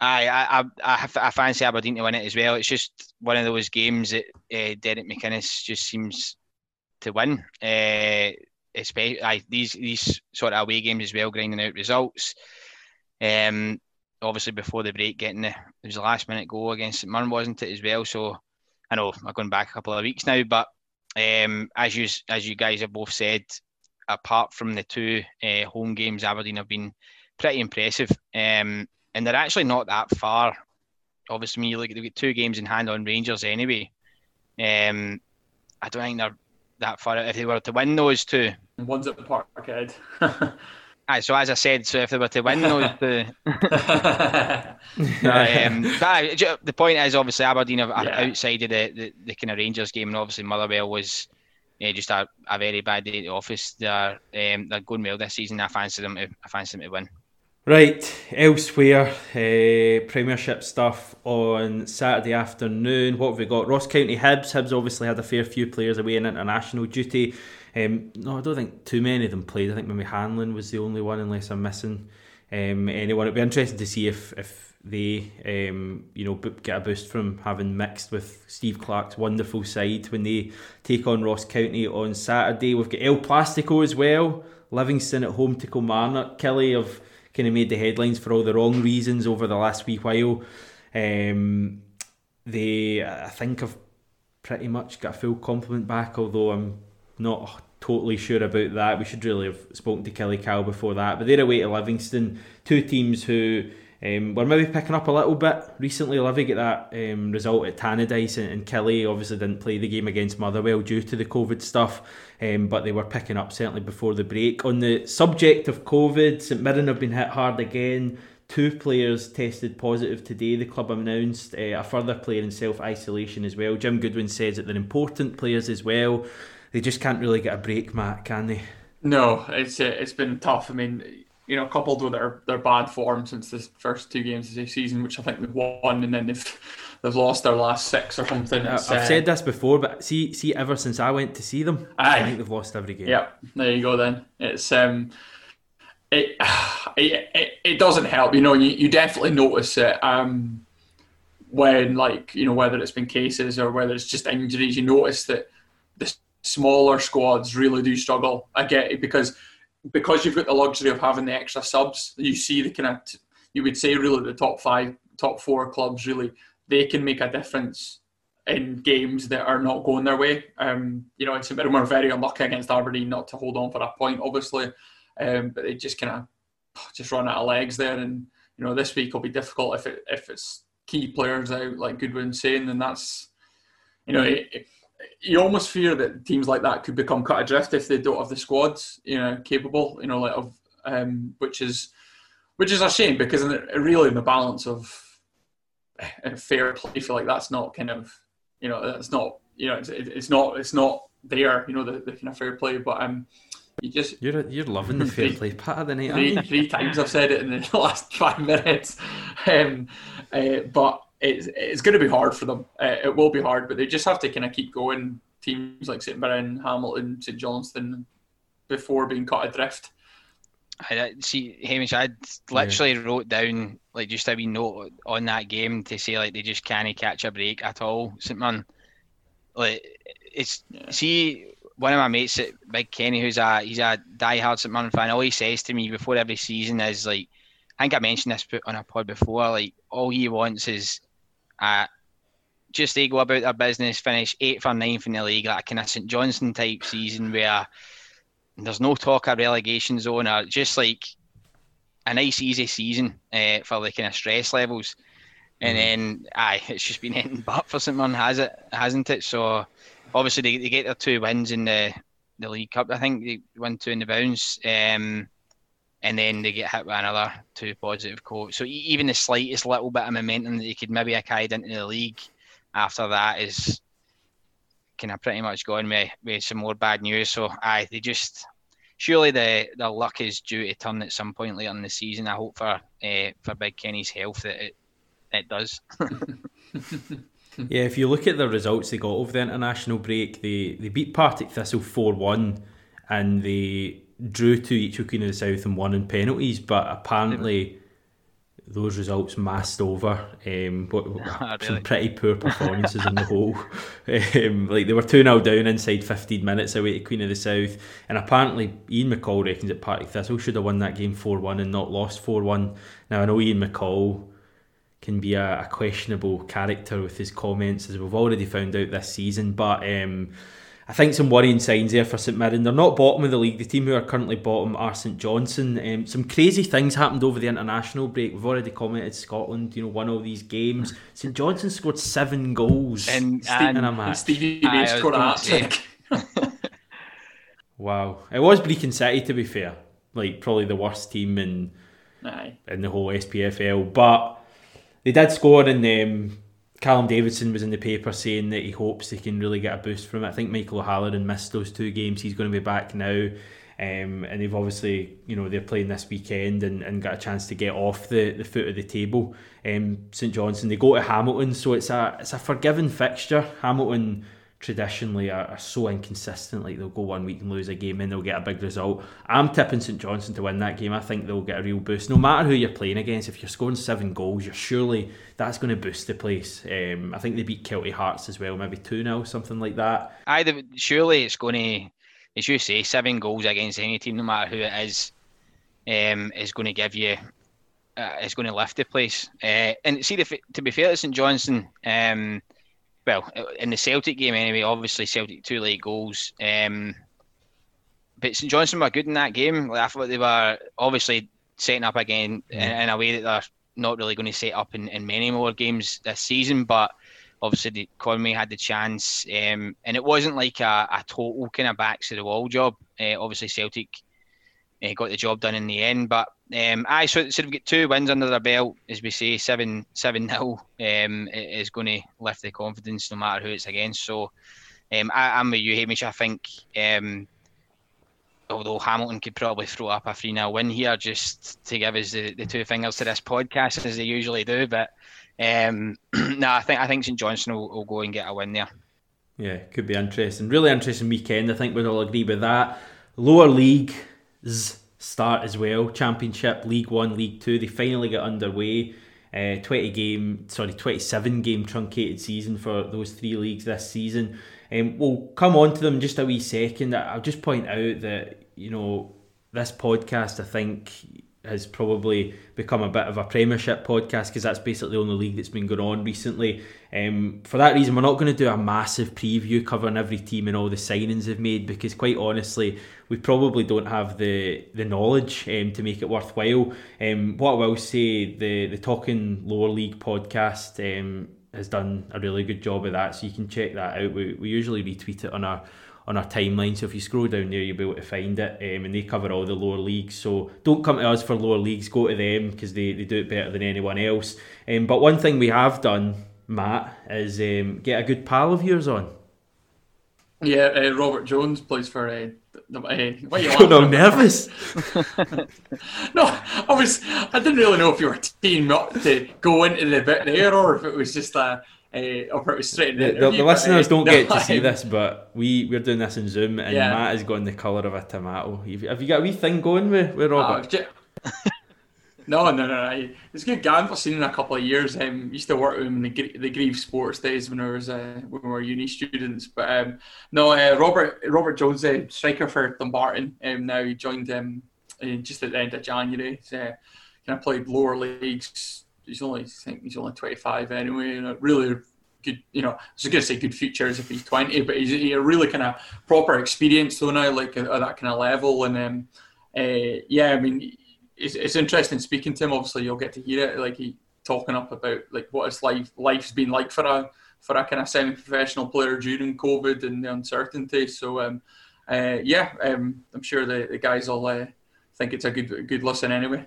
I, I, I, I, I fancy Aberdeen to win it as well. It's just one of those games that uh, Derek McInnes just seems to win. Uh, especially I, these these sort of away games as well, grinding out results. Um. Obviously, before the break, getting the it was the last minute goal against Saint Mirren, wasn't it, as well? So I know I'm going back a couple of weeks now, but um, as you as you guys have both said, apart from the two uh, home games, Aberdeen have been pretty impressive, um, and they're actually not that far. Obviously, when you look at they've got two games in hand on Rangers anyway. Um, I don't think they're that far out if they were to win those two. One's at the Parkhead. Aye, so as I said, so if they were to win those two... um, but I, the point is, obviously, Aberdeen are yeah. outside of the, the, the kind of Rangers game, and obviously Motherwell was uh, just a, a very bad day at the office. They're, um, they're going well this season. I fancy them to, I fancy them to win. Right, elsewhere, uh, Premiership stuff on Saturday afternoon. What have we got? Ross County Hibs. Hibs obviously had a fair few players away in international duty. Um, no, I don't think too many of them played. I think maybe Hanlon was the only one, unless I'm missing um, anyone. It'd be interesting to see if if they um, you know get a boost from having mixed with Steve Clarke's wonderful side when they take on Ross County on Saturday. We've got El Plastico as well. Livingston at home to Kilmarnock. Kelly have kind of made the headlines for all the wrong reasons over the last wee while. Um, they, I think, have pretty much got a full complement back, although I'm not totally sure about that. We should really have spoken to Kelly Cow before that, but they're away to Livingston, two teams who um, were maybe picking up a little bit recently. Livy get that um, result at Tannadice, and, and Kelly obviously didn't play the game against Motherwell due to the COVID stuff, um, but they were picking up certainly before the break. On the subject of COVID, Saint Mirren have been hit hard again. Two players tested positive today. The club announced uh, a further player in self-isolation as well. Jim Goodwin says that they're important players as well. They just can't really get a break, Matt, can they? No, it's uh, it's been tough. I mean, you know, coupled with their, their bad form since the first two games of the season, which I think they've won, and then they've they've lost their last six or something. I've uh, said this before, but see, see, ever since I went to see them, aye. I think they've lost every game. Yep, there you go. Then it's um, it it it doesn't help, you know. You you definitely notice it. Um, when like you know whether it's been cases or whether it's just injuries, you notice that the smaller squads really do struggle. I get it because. Because you've got the luxury of having the extra subs, you see the kind of, you would say really the top five, top four clubs really, they can make a difference in games that are not going their way. Um, you know, it's a bit we're very unlucky against Aberdeen not to hold on for a point, obviously, um, but they just kind of just run out of legs there. And you know, this week will be difficult if it if it's key players out like Goodwin's saying, then that's you know. It, it, You almost fear that teams like that could become cut adrift if they don't have the squads, you know, capable, you know, like of, um, which is, which is a shame because really in the balance of fair play, I feel like that's not kind of, you know, that's not, you know, it's it's not it's not there, you know, the, the kind of fair play. But um, you just you're you're loving the fair play part of the night. Three, three times I've said it in the last five minutes, um, uh, but. It's, it's going to be hard for them. Uh, it will be hard, but they just have to kind of keep going. Teams like Saint Mirren, Hamilton, Saint Johnstone, before being cut adrift. I see, Hamish. I literally yeah. wrote down like just a wee note on that game to say like they just can't catch a break at all. Saint Mirren, like it's yeah. see one of my mates, Big Kenny, who's a he's a diehard Saint Mirren fan. All he says to me before every season is like, I think I mentioned this on a pod before. Like all he wants is. Uh, just they go about their business, finish eighth or ninth in the league, like a kind of Saint Johnstone type season where there's no talk of relegation zone or just like a nice easy season uh, for the kind of stress levels. And then, aye, it's just been hitting but for Saint Mirren, has it, hasn't it? So obviously they, they get their two wins in the, the League Cup. I think they won two in the bounce, um, and then they get hit with another two positive quotes. So even the slightest little bit of momentum that they could maybe have carried into the league after that is kind of pretty much gone with, with some more bad news. So aye, they just surely the their luck is due to turn at some point later in the season. I hope for uh, for Big Kenny's health that it it does. Yeah, if you look at the results they got over the international break, they they beat Partick Thistle four one, and they drew to each of Queen of the South and won in penalties, but apparently those results masked over um, what, nah, some really. pretty poor performances in the whole. Um, like they were two nil down inside fifteen minutes away to Queen of the South, and apparently Ian McCall reckons that Partick Thistle should have won that game four one and not lost four one. Now I know Ian McCall can be a, a questionable character with his comments, as we've already found out this season, but um, I think some worrying signs there for Saint Mirren. They're not bottom of the league. The team who are currently bottom are Saint Johnstone. Um, some crazy things happened over the international break. We've already commented Scotland, you know, won all these games. Saint Johnstone scored seven goals and, and, in a match. And Stevie May scored a hat-trick. Wow. It was Brechin City, to be fair. Like, probably the worst team in, in the whole S P F L. But they did score in them. Um, Callum Davidson was in the paper saying that he hopes they can really get a boost from it. I think Michael O'Halloran missed those two games. He's going to be back now. Um, and they've obviously, you know, they're playing this weekend and, and got a chance to get off the, the foot of the table. Um, Saint Johnstone, they go to Hamilton, so it's a it's a forgiving fixture. Hamilton traditionally are, are so inconsistent. Like, they'll go one week and lose a game and they'll get a big result. I'm tipping Saint Johnstone to win that game. I think they'll get a real boost. No matter who you're playing against, if you're scoring seven goals, you're surely that's going to boost the place. Um, I think they beat Kelty Hearts as well, maybe two nil, something like that. Aye, surely it's going to, as you say, seven goals against any team, no matter who it is, um, is going to give you, uh, it's going to lift the place. Uh, and see, the, to be fair to Saint Johnstone, um, well, in the Celtic game anyway, obviously Celtic two late goals. Um, but Saint Johnstone were good in that game. Like, I thought they were obviously setting up again in, in a way that they're not really going to set up in, in many more games this season. But obviously the Conway had the chance. Um, and it wasn't like a, a total kind of backs to the wall job. Uh, obviously Celtic uh, got the job done in the end. But um, aye, so, so they've got two wins under their belt, as we say, seven seven nil um, is going to lift the confidence no matter who it's against. So um, I, I'm with you, Hamish. I think um, although Hamilton could probably throw up a three nil win here just to give us the, the two fingers to this podcast, as they usually do. But um, no, I think I think Saint Johnstone will, will go and get a win there. Yeah, could be interesting. Really interesting weekend. I think we'd all agree with that. Lower leagues start as well. Championship, League One, League Two. They finally got underway. Uh, twenty game, sorry, twenty-seven game truncated season for those three leagues this season. Um, we'll come on to them in just a wee second. I'll just point out that, you know, this podcast I think has probably become a bit of a Premiership podcast, because that's basically the only league that's been going on recently. Um, for that reason, we're not going to do a massive preview covering every team and all the signings they've made, because quite honestly, we probably don't have the the knowledge um, to make it worthwhile. Um, what I will say, the, the Talking Lower League podcast um, has done a really good job of that, so you can check that out. We, we usually retweet it on our on our timeline, so if you scroll down there you'll be able to find it, um, and they cover all the lower leagues, so don't come to us for lower leagues, go to them, because they, they do it better than anyone else. Um, but one thing we have done, Matt, is um, get a good pal of yours on. Yeah, uh, Robert Jones plays for uh, the, uh, why are you laughing? I'm nervous. No, I was I didn't really know if you were teeing up to go into the bit there, or if it was just a Uh, or it was straight in the, the, the listeners don't no, get to see this, but we, we're doing this in Zoom, and yeah. Matt has gotten the colour of a tomato. Have you got a wee thing going with, with Robert? Uh, just... no, no, no, no. It's a good guy. I've seen him in a couple of years. I um, used to work with him in the, the Grieve Sports days when, I was, uh, when we were uni students. But um, no, uh, Robert Robert Jones, uh, striker for Dumbarton. Um, now he joined um, just at the end of January. So kind of played lower leagues. He's only, I think he's only twenty-five anyway, and a really good, you know, I was going to say good future as if he's twenty, but he's a really kind of proper experience though now, like at that kind of level. And um, uh, yeah, I mean, it's, it's interesting speaking to him. Obviously, you'll get to hear it, like he talking up about like what his life life's been like for a for a kind of semi-professional player during COVID and the uncertainty. So um, uh, yeah, um, I'm sure the, the guys will uh, think it's a good good listen anyway.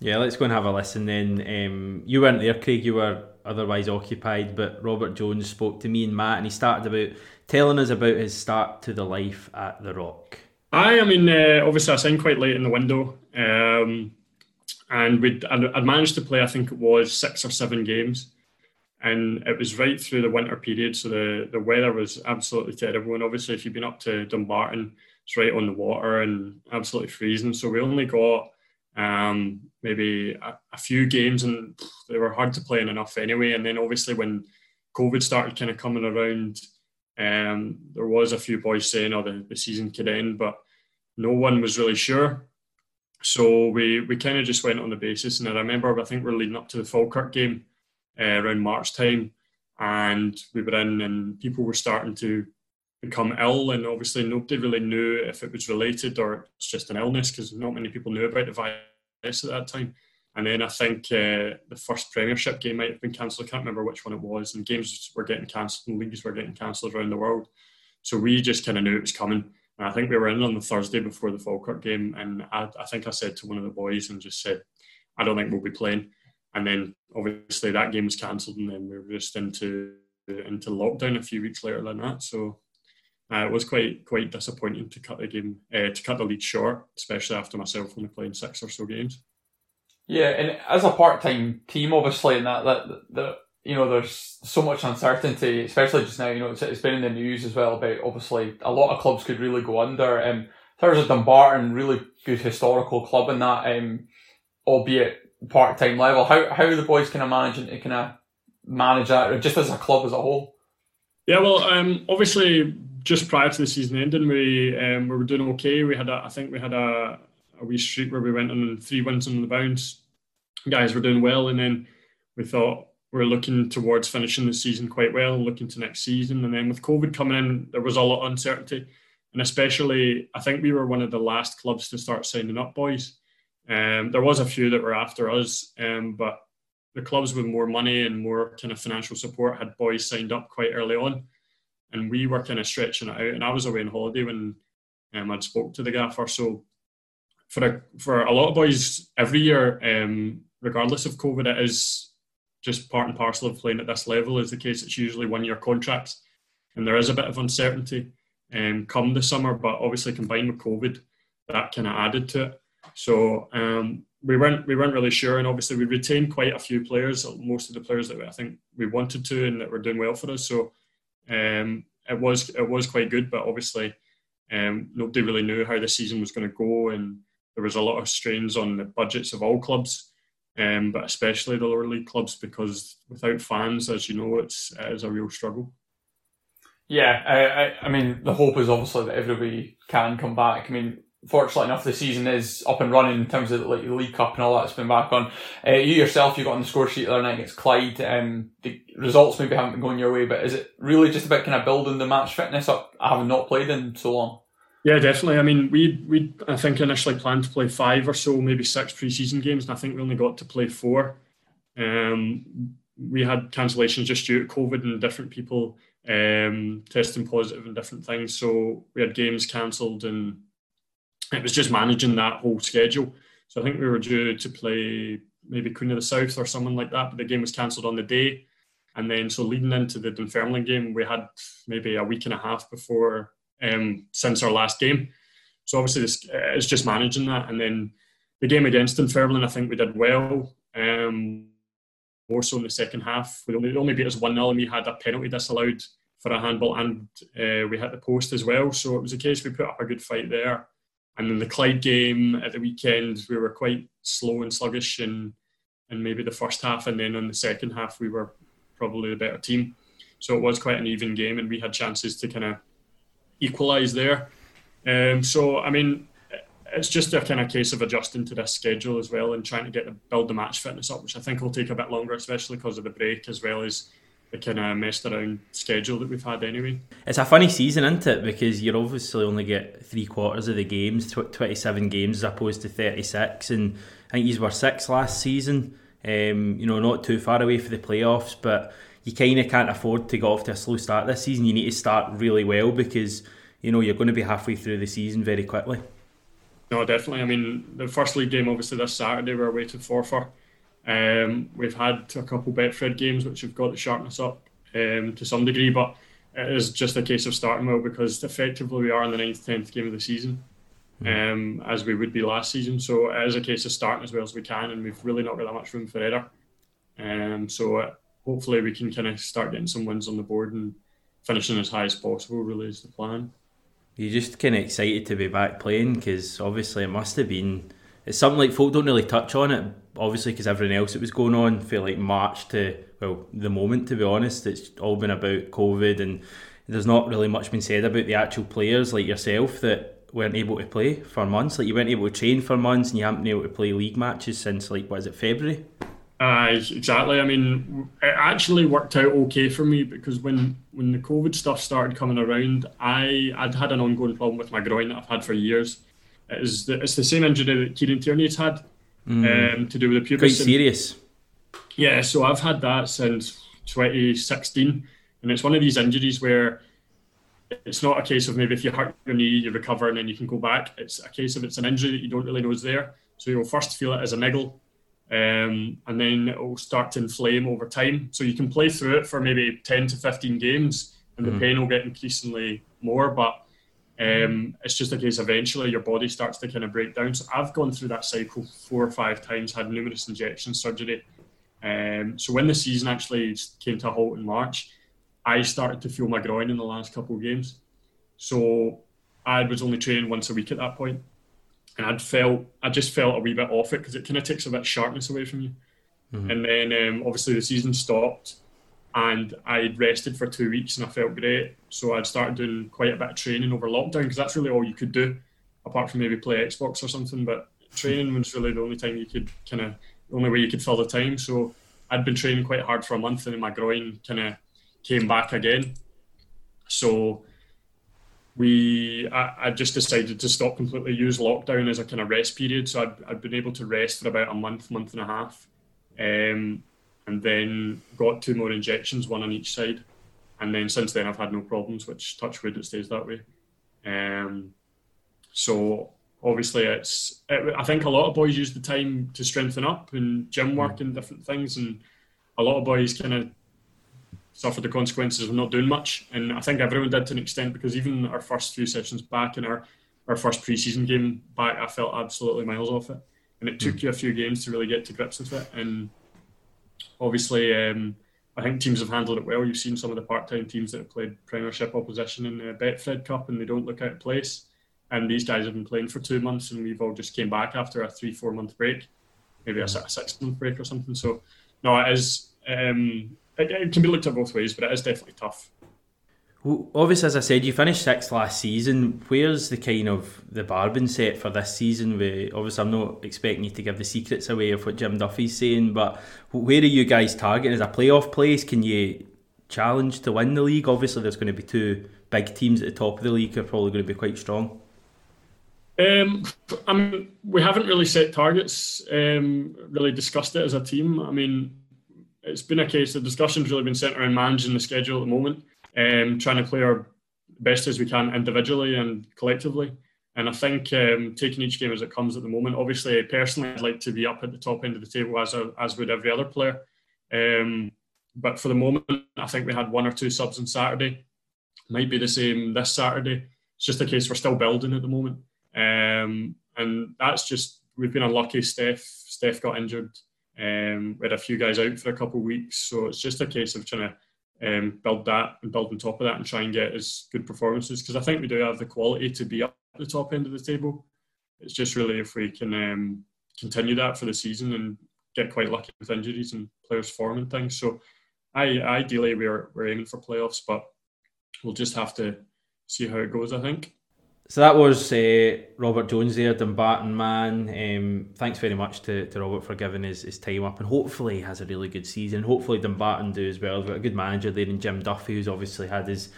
Yeah, let's go and have a listen then. Um, you weren't there, Craig, you were otherwise occupied, but Robert Jones spoke to me and Matt, and he started about telling us about his start to the life at The Rock. Aye, I mean, uh, obviously I signed quite late in the window, um, and we'd, I'd, I'd managed to play, I think it was six or seven games, and it was right through the winter period, so the, the weather was absolutely terrible, and obviously if you've been up to Dumbarton, it's right on the water and absolutely freezing, so we only got... Um, maybe a, a few games, and they were hard to play in enough anyway. And then obviously when COVID started kind of coming around, um, there was a few boys saying, oh, the, the season could end, but no one was really sure. So we, we kind of just went on the basis. And I remember, I think we were leading up to the Falkirk game uh, around March time, and we were in and people were starting to become ill, and obviously nobody really knew if it was related or it's just an illness, because not many people knew about the virus at that time. And then I think uh, the first Premiership game might have been cancelled. I can't remember which one it was, and games were getting cancelled and leagues were getting cancelled around the world, so we just kind of knew it was coming. And I think we were in on the Thursday before the Falkirk game, and I, I think I said to one of the boys and just said, I don't think we'll be playing. And then obviously that game was cancelled, and then we were just into into lockdown a few weeks later than that. So Uh, it was quite quite disappointing to cut the game, uh, to cut the lead short, especially after myself only playing six or so games. Yeah, and as a part-time team, obviously, and that that, that you know, there's so much uncertainty, especially just now. You know, it's, it's been in the news as well about obviously a lot of clubs could really go under. Um, there's a Dumbarton, really good historical club in that, um, albeit part-time level. How how are the boys kind of managing to kind of manage that, just as a club as a whole? Yeah, well, um, obviously. Just prior to the season ending, we um, we were doing okay. We had, a, I think, we had a, a wee streak where we went on three wins on the bounce. Guys were doing well, and then we thought we were looking towards finishing the season quite well, looking to next season. And then with COVID coming in, there was a lot of uncertainty, and especially I think we were one of the last clubs to start signing up boys. Um, there was a few that were after us, um, but the clubs with more money and more kind of financial support had boys signed up quite early on. And we were kind of stretching it out, and I was away on holiday when um, I'd spoke to the gaffer. So for a, for a lot of boys, every year, um, regardless of COVID, it is just part and parcel of playing at this level is the case. It's usually one-year contracts, and there is a bit of uncertainty um, come the summer, but obviously combined with COVID, that kind of added to it. So um, we weren't we weren't really sure, and obviously we retained quite a few players, most of the players that we, I think we wanted to and that were doing well for us. So um, it was it was quite good, but obviously um, nobody really knew how the season was going to go, and there was a lot of strains on the budgets of all clubs, um, but especially the lower league clubs, because without fans, as you know, it's it is a real struggle. Yeah, I, I, I mean, the hope is obviously that everybody can come back. I mean, fortunately enough, the season is up and running in terms of like the League Cup and all that's been back on. Uh, you yourself, you got on the score sheet the other night against Clyde. Um, the results maybe haven't been going your way, but is it really just about kind of building the match fitness up? I have not played in so long. Yeah, definitely. I mean, we we I think initially planned to play five or so, maybe six pre-season games, and I think we only got to play four. Um, we had cancellations just due to COVID and different people um, testing positive and different things. So we had games cancelled, and it was just managing that whole schedule. So I think we were due to play maybe Queen of the South or someone like that, but the game was cancelled on the day. And then so leading into the Dunfermline game, we had maybe a week and a half before um, since our last game. So obviously this, it's just managing that. And then the game against Dunfermline, I think we did well, um, more so in the second half. We only, only beat us one nil, and we had a penalty disallowed for a handball, and uh, we hit the post as well. So it was a case we put up a good fight there. And then the Clyde game at the weekend, we were quite slow and sluggish in, in maybe the first half. And then on the second half, we were probably the better team. So it was quite an even game, and we had chances to kind of equalise there. Um, so, I mean, it's just a kind of case of adjusting to this schedule as well, and trying to get the, build the match fitness up, which I think will take a bit longer, especially because of the break, as well as the kind of messed around schedule that we've had anyway. It's a funny season, isn't it? Because you obviously only get three quarters of the games, tw- twenty-seven games as opposed to thirty-six. And I think these were six last season. Um, you know, not too far away for the playoffs, but you kind of can't afford to get off to a slow start this season. You need to start really well, because, you know, you're going to be halfway through the season very quickly. No, definitely. I mean, the first league game, obviously, this Saturday, we're away to Forfar. Um, we've had a couple Betfred games which have got to sharpen us up um, to some degree, but it is just a case of starting well, because effectively we are in the ninth, tenth game of the season, um, as we would be last season. So it is a case of starting as well as we can, and we've really not got that much room for error. Um, so uh, hopefully we can kind of start getting some wins on the board, and finishing as high as possible really is the plan. You're just kind of excited to be back playing, because obviously it must have been... It's something like folk don't really touch on it, obviously, because everything else that was going on for like March to, well, the moment, to be honest, it's all been about COVID, and there's not really much been said about the actual players like yourself that weren't able to play for months. Like, you weren't able to train for months, and you haven't been able to play league matches since, like, what is it, February? Uh, exactly. I mean, it actually worked out okay for me, because when, when the COVID stuff started coming around, I, I'd had an ongoing problem with my groin that I've had for years. It is the, it's the same injury that Kieran Tierney's had, mm. um, to do with the pubis. Quite serious. Yeah, so I've had that since twenty sixteen, and it's one of these injuries where it's not a case of maybe if you hurt your knee, you recover and then you can go back. It's a case of it's an injury that you don't really know is there. So you'll first feel it as a niggle, um, and then it will start to inflame over time. So you can play through it for maybe ten to fifteen games, and mm. the pain will get increasingly more, but Um, it's just a case eventually your body starts to kind of break down. So I've gone through that cycle four or five times, had numerous injections, surgery. Um, so when the season actually came to a halt in March, I started to feel my groin in the last couple of games. So I was only training once a week at that point, and I'd felt, I just felt a wee bit off it, because it kind of takes a bit of sharpness away from you. Mm-hmm. And then um, obviously the season stopped, and I'd rested for two weeks and I felt great. So I'd started doing quite a bit of training over lockdown, because that's really all you could do, apart from maybe play Xbox or something. But training was really the only time you could kind of, the only way you could fill the time. So I'd been training quite hard for a month, and then my groin kind of came back again. So we, I, I just decided to stop completely, use lockdown as a kind of rest period. So I'd, I'd been able to rest for about a month, month and a half. Um, and then got two more injections, one on each side. And then since then, I've had no problems, which, touch wood, it stays that way. Um, so obviously, it's. It, I think a lot of boys use the time to strengthen up and gym work and different things. And a lot of boys kind of suffered the consequences of not doing much. And I think everyone did to an extent, because even our first few sessions back and our our first pre-season game back, I felt absolutely miles off it. And it took you a few games to really get to grips with it. And obviously, um, I think teams have handled it well. You've seen some of the part-time teams that have played Premiership opposition in the Betfred Cup and they don't look out of place. And these guys have been playing for two months and we've all just came back after a three, four-month break, maybe a six-month break or something. So, no, it is... Um, it, it can be looked at both ways, but it is definitely tough. Well, obviously, as I said, you finished sixth last season. Where's the kind of the bar been set for this season? Where, obviously, I'm not expecting you to give the secrets away of what Jim Duffy's saying, but where are you guys targeting? Is a playoff place? Can you challenge to win the league? Obviously, there's going to be two big teams at the top of the league who are probably going to be quite strong. Um, I mean, we haven't really set targets, um, really discussed it as a team. I mean, it's been a case, the discussion's really been centred around managing the schedule at the moment. Um, trying to play our best as we can individually and collectively. And I think um, taking each game as it comes at the moment. Obviously, personally, I'd like to be up at the top end of the table as a, as would every other player. Um, but for the moment, I think we had one or two subs on Saturday. Might be the same this Saturday. It's just a case we're still building at the moment. Um, and that's just, we've been unlucky. Steph, Steph got injured. Um, we had a few guys out for a couple of weeks. So it's just a case of trying to Um, build that and build on top of that and try and get as good performances, because I think we do have the quality to be up at the top end of the table. It's just really if we can um, continue that for the season and get quite lucky with injuries and players' form and things. So I, ideally we're, we're aiming for playoffs, but we'll just have to see how it goes, I think. So that was uh, Robert Jones there, Dumbarton man. Um, thanks very much to, to Robert for giving his, his time up, and hopefully he has a really good season. Hopefully Dumbarton do as well. We've got a good manager there in Jim Duffy, who's obviously had his,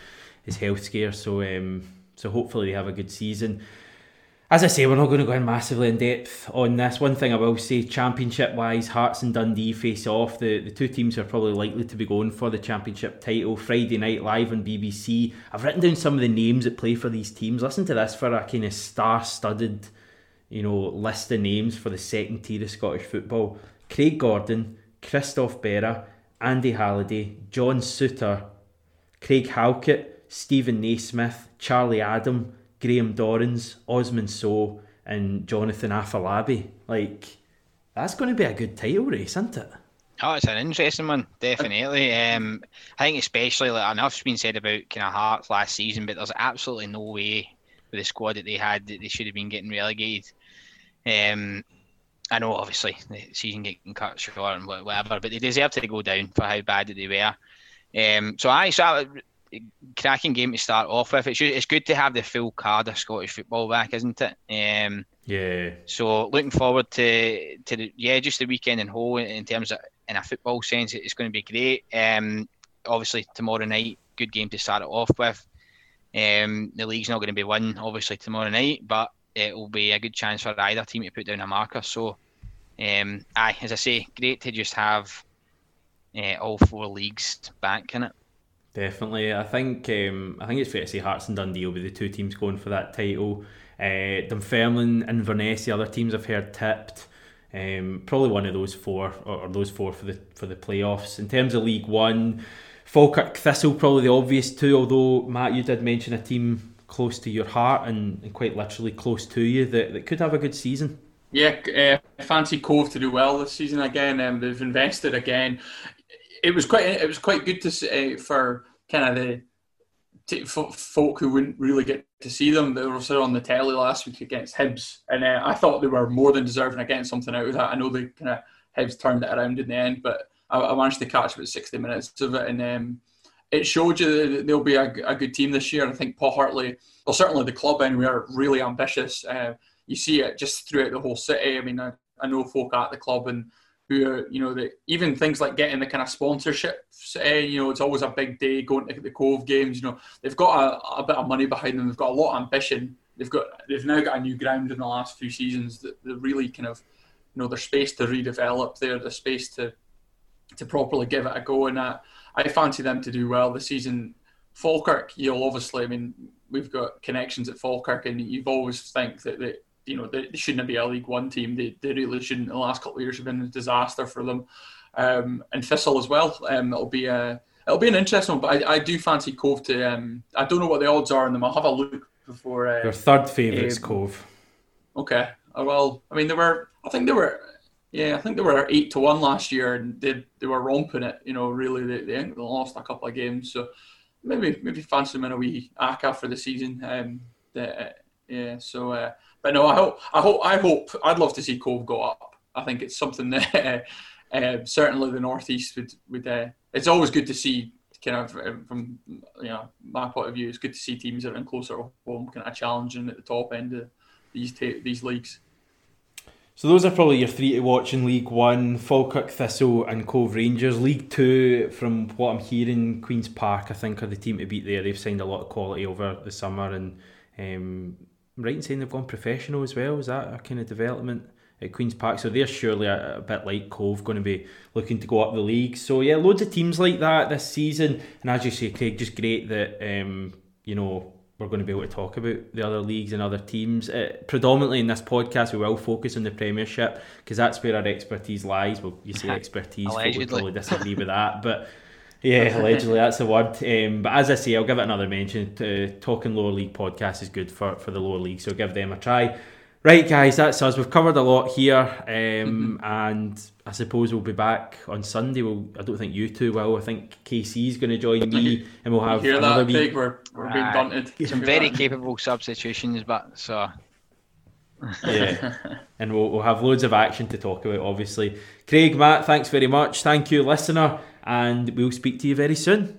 his health scare, so um, so hopefully they have a good season. As I say, we're not going to go in massively in depth on this. One thing I will say, championship-wise, Hearts and Dundee face off. The, the two teams are probably likely to be going for the championship title. Friday night live on B B C. I've written down some of the names that play for these teams. Listen to this for a kind of star-studded, you know, list of names for the second tier of Scottish football. Craig Gordon, Christoph Berra, Andy Halliday, John Souter, Craig Halkett, Stephen Naismith, Charlie Adam, Graham Dorans, Osman So, and Jonathan Afolabi. Like, that's going to be a good title race, isn't it? Oh, it's an interesting one, definitely. Um, I think especially, like, enough's been said about kind of Hearts last season, but there's absolutely no way with the squad that they had that they should have been getting relegated. Um, I know, obviously, the season getting cut short and whatever, but they deserve to go down for how bad that they were. Um, so I, so I, cracking game to start off with. It's it's good to have the full card of Scottish football back, isn't it? Um, yeah. So looking forward to to the, yeah, just the weekend in whole in terms of in a football sense, it's going to be great. Um, obviously tomorrow night, good game to start it off with. Um, the league's not going to be won obviously tomorrow night, but it will be a good chance for either team to put down a marker. So, um, aye, as I say, great to just have uh, all four leagues back in it. Definitely. I think um, I think it's fair to say Hearts and Dundee will be the two teams going for that title. Uh, Dunfermline, Inverness, the other teams I've heard tipped. Um, probably one of those four, or, or those four for the for the playoffs. In terms of League One, Falkirk Thistle, probably the obvious two, although, Matt, you did mention a team close to your heart and, and quite literally close to you that, that could have a good season. Yeah, uh, I fancy Cove to do well this season again. Um, they've invested again. It was quite it was quite good to see, uh, for kind of the t- f- folk who wouldn't really get to see them. They were sort of on the telly last week against Hibs, and uh, I thought they were more than deserving of getting something out of that. I know they kind of Hibs turned it around in the end, but I, I managed to catch about sixty minutes of it, and um, it showed you that they'll be a, a good team this year. I think Paul Hartley, well, certainly the club anyway, are really ambitious. Uh, you see it just throughout the whole city. I mean, I, I know folk at the club and who are, you know, the, even things like getting the kind of sponsorships, eh, you know, it's always a big day going to the Cove games, you know, they've got a, a bit of money behind them, they've got a lot of ambition, they've got, they've now got a new ground in the last few seasons, that they're really kind of, you know, their space to redevelop there, their space to to properly give it a go, and I, I fancy them to do well this season. Falkirk, you'll obviously, I mean, we've got connections at Falkirk, and you've always think that they, you know, they shouldn't be a League One team. They they really shouldn't. The last couple of years have been a disaster for them. Um, and Thistle as well. Um, it'll be a, it'll be an interesting one, but I, I do fancy Cove to... Um, I don't know what the odds are on them. I'll have a look before. Uh, Your third favourites, um, Cove. Okay. Uh, well, I mean, there were. I think there were. Yeah, I think they were eight to one last year, and they they were romping it. You know, really, they they lost a couple of games, so maybe maybe fancy them in a wee A C A for the season. Um, the, uh, yeah. So, uh, but no, I hope I hope I hope I'd love to see Cove go up. I think it's something that uh, uh, certainly the Northeast would would. Uh, it's always good to see. Kind of from you know my point of view, it's good to see teams that are in closer home kind of challenging at the top end of these ta- these leagues. So those are probably your three to watch in League One: Falkirk, Thistle and Cove Rangers. League Two, from what I'm hearing, Queen's Park I think are the team to beat there. They've signed a lot of quality over the summer, and um, I'm right in saying they've gone professional as well. Is that a kind of development at Queen's Park? So they're surely a, a bit like Cove, going to be looking to go up the league. So yeah, loads of teams like that this season. And as you say, Craig, just great that um, you know, we're going to be able to talk about the other leagues and other teams. Uh, predominantly in this podcast, we will focus on the Premiership because that's where our expertise lies. Well, you say expertise, allegedly. We'll probably disagree with that, but yeah, allegedly, that's the word. Um, but as I say, I'll give it another mention. Uh, Talking Lower League podcast is good for, for the lower league, so give them a try. Right, guys, that's us. We've covered a lot here, um, mm-hmm. and I suppose we'll be back on Sunday. We'll, I don't think you two will. I think K C's going to join me, and we'll have hear another that, week. We're, we're being bunted. Some very capable substitutions, but so... yeah, and we'll, we'll have loads of action to talk about, obviously. Craig, Matt, thanks very much. Thank you, listener, and we'll speak to you very soon.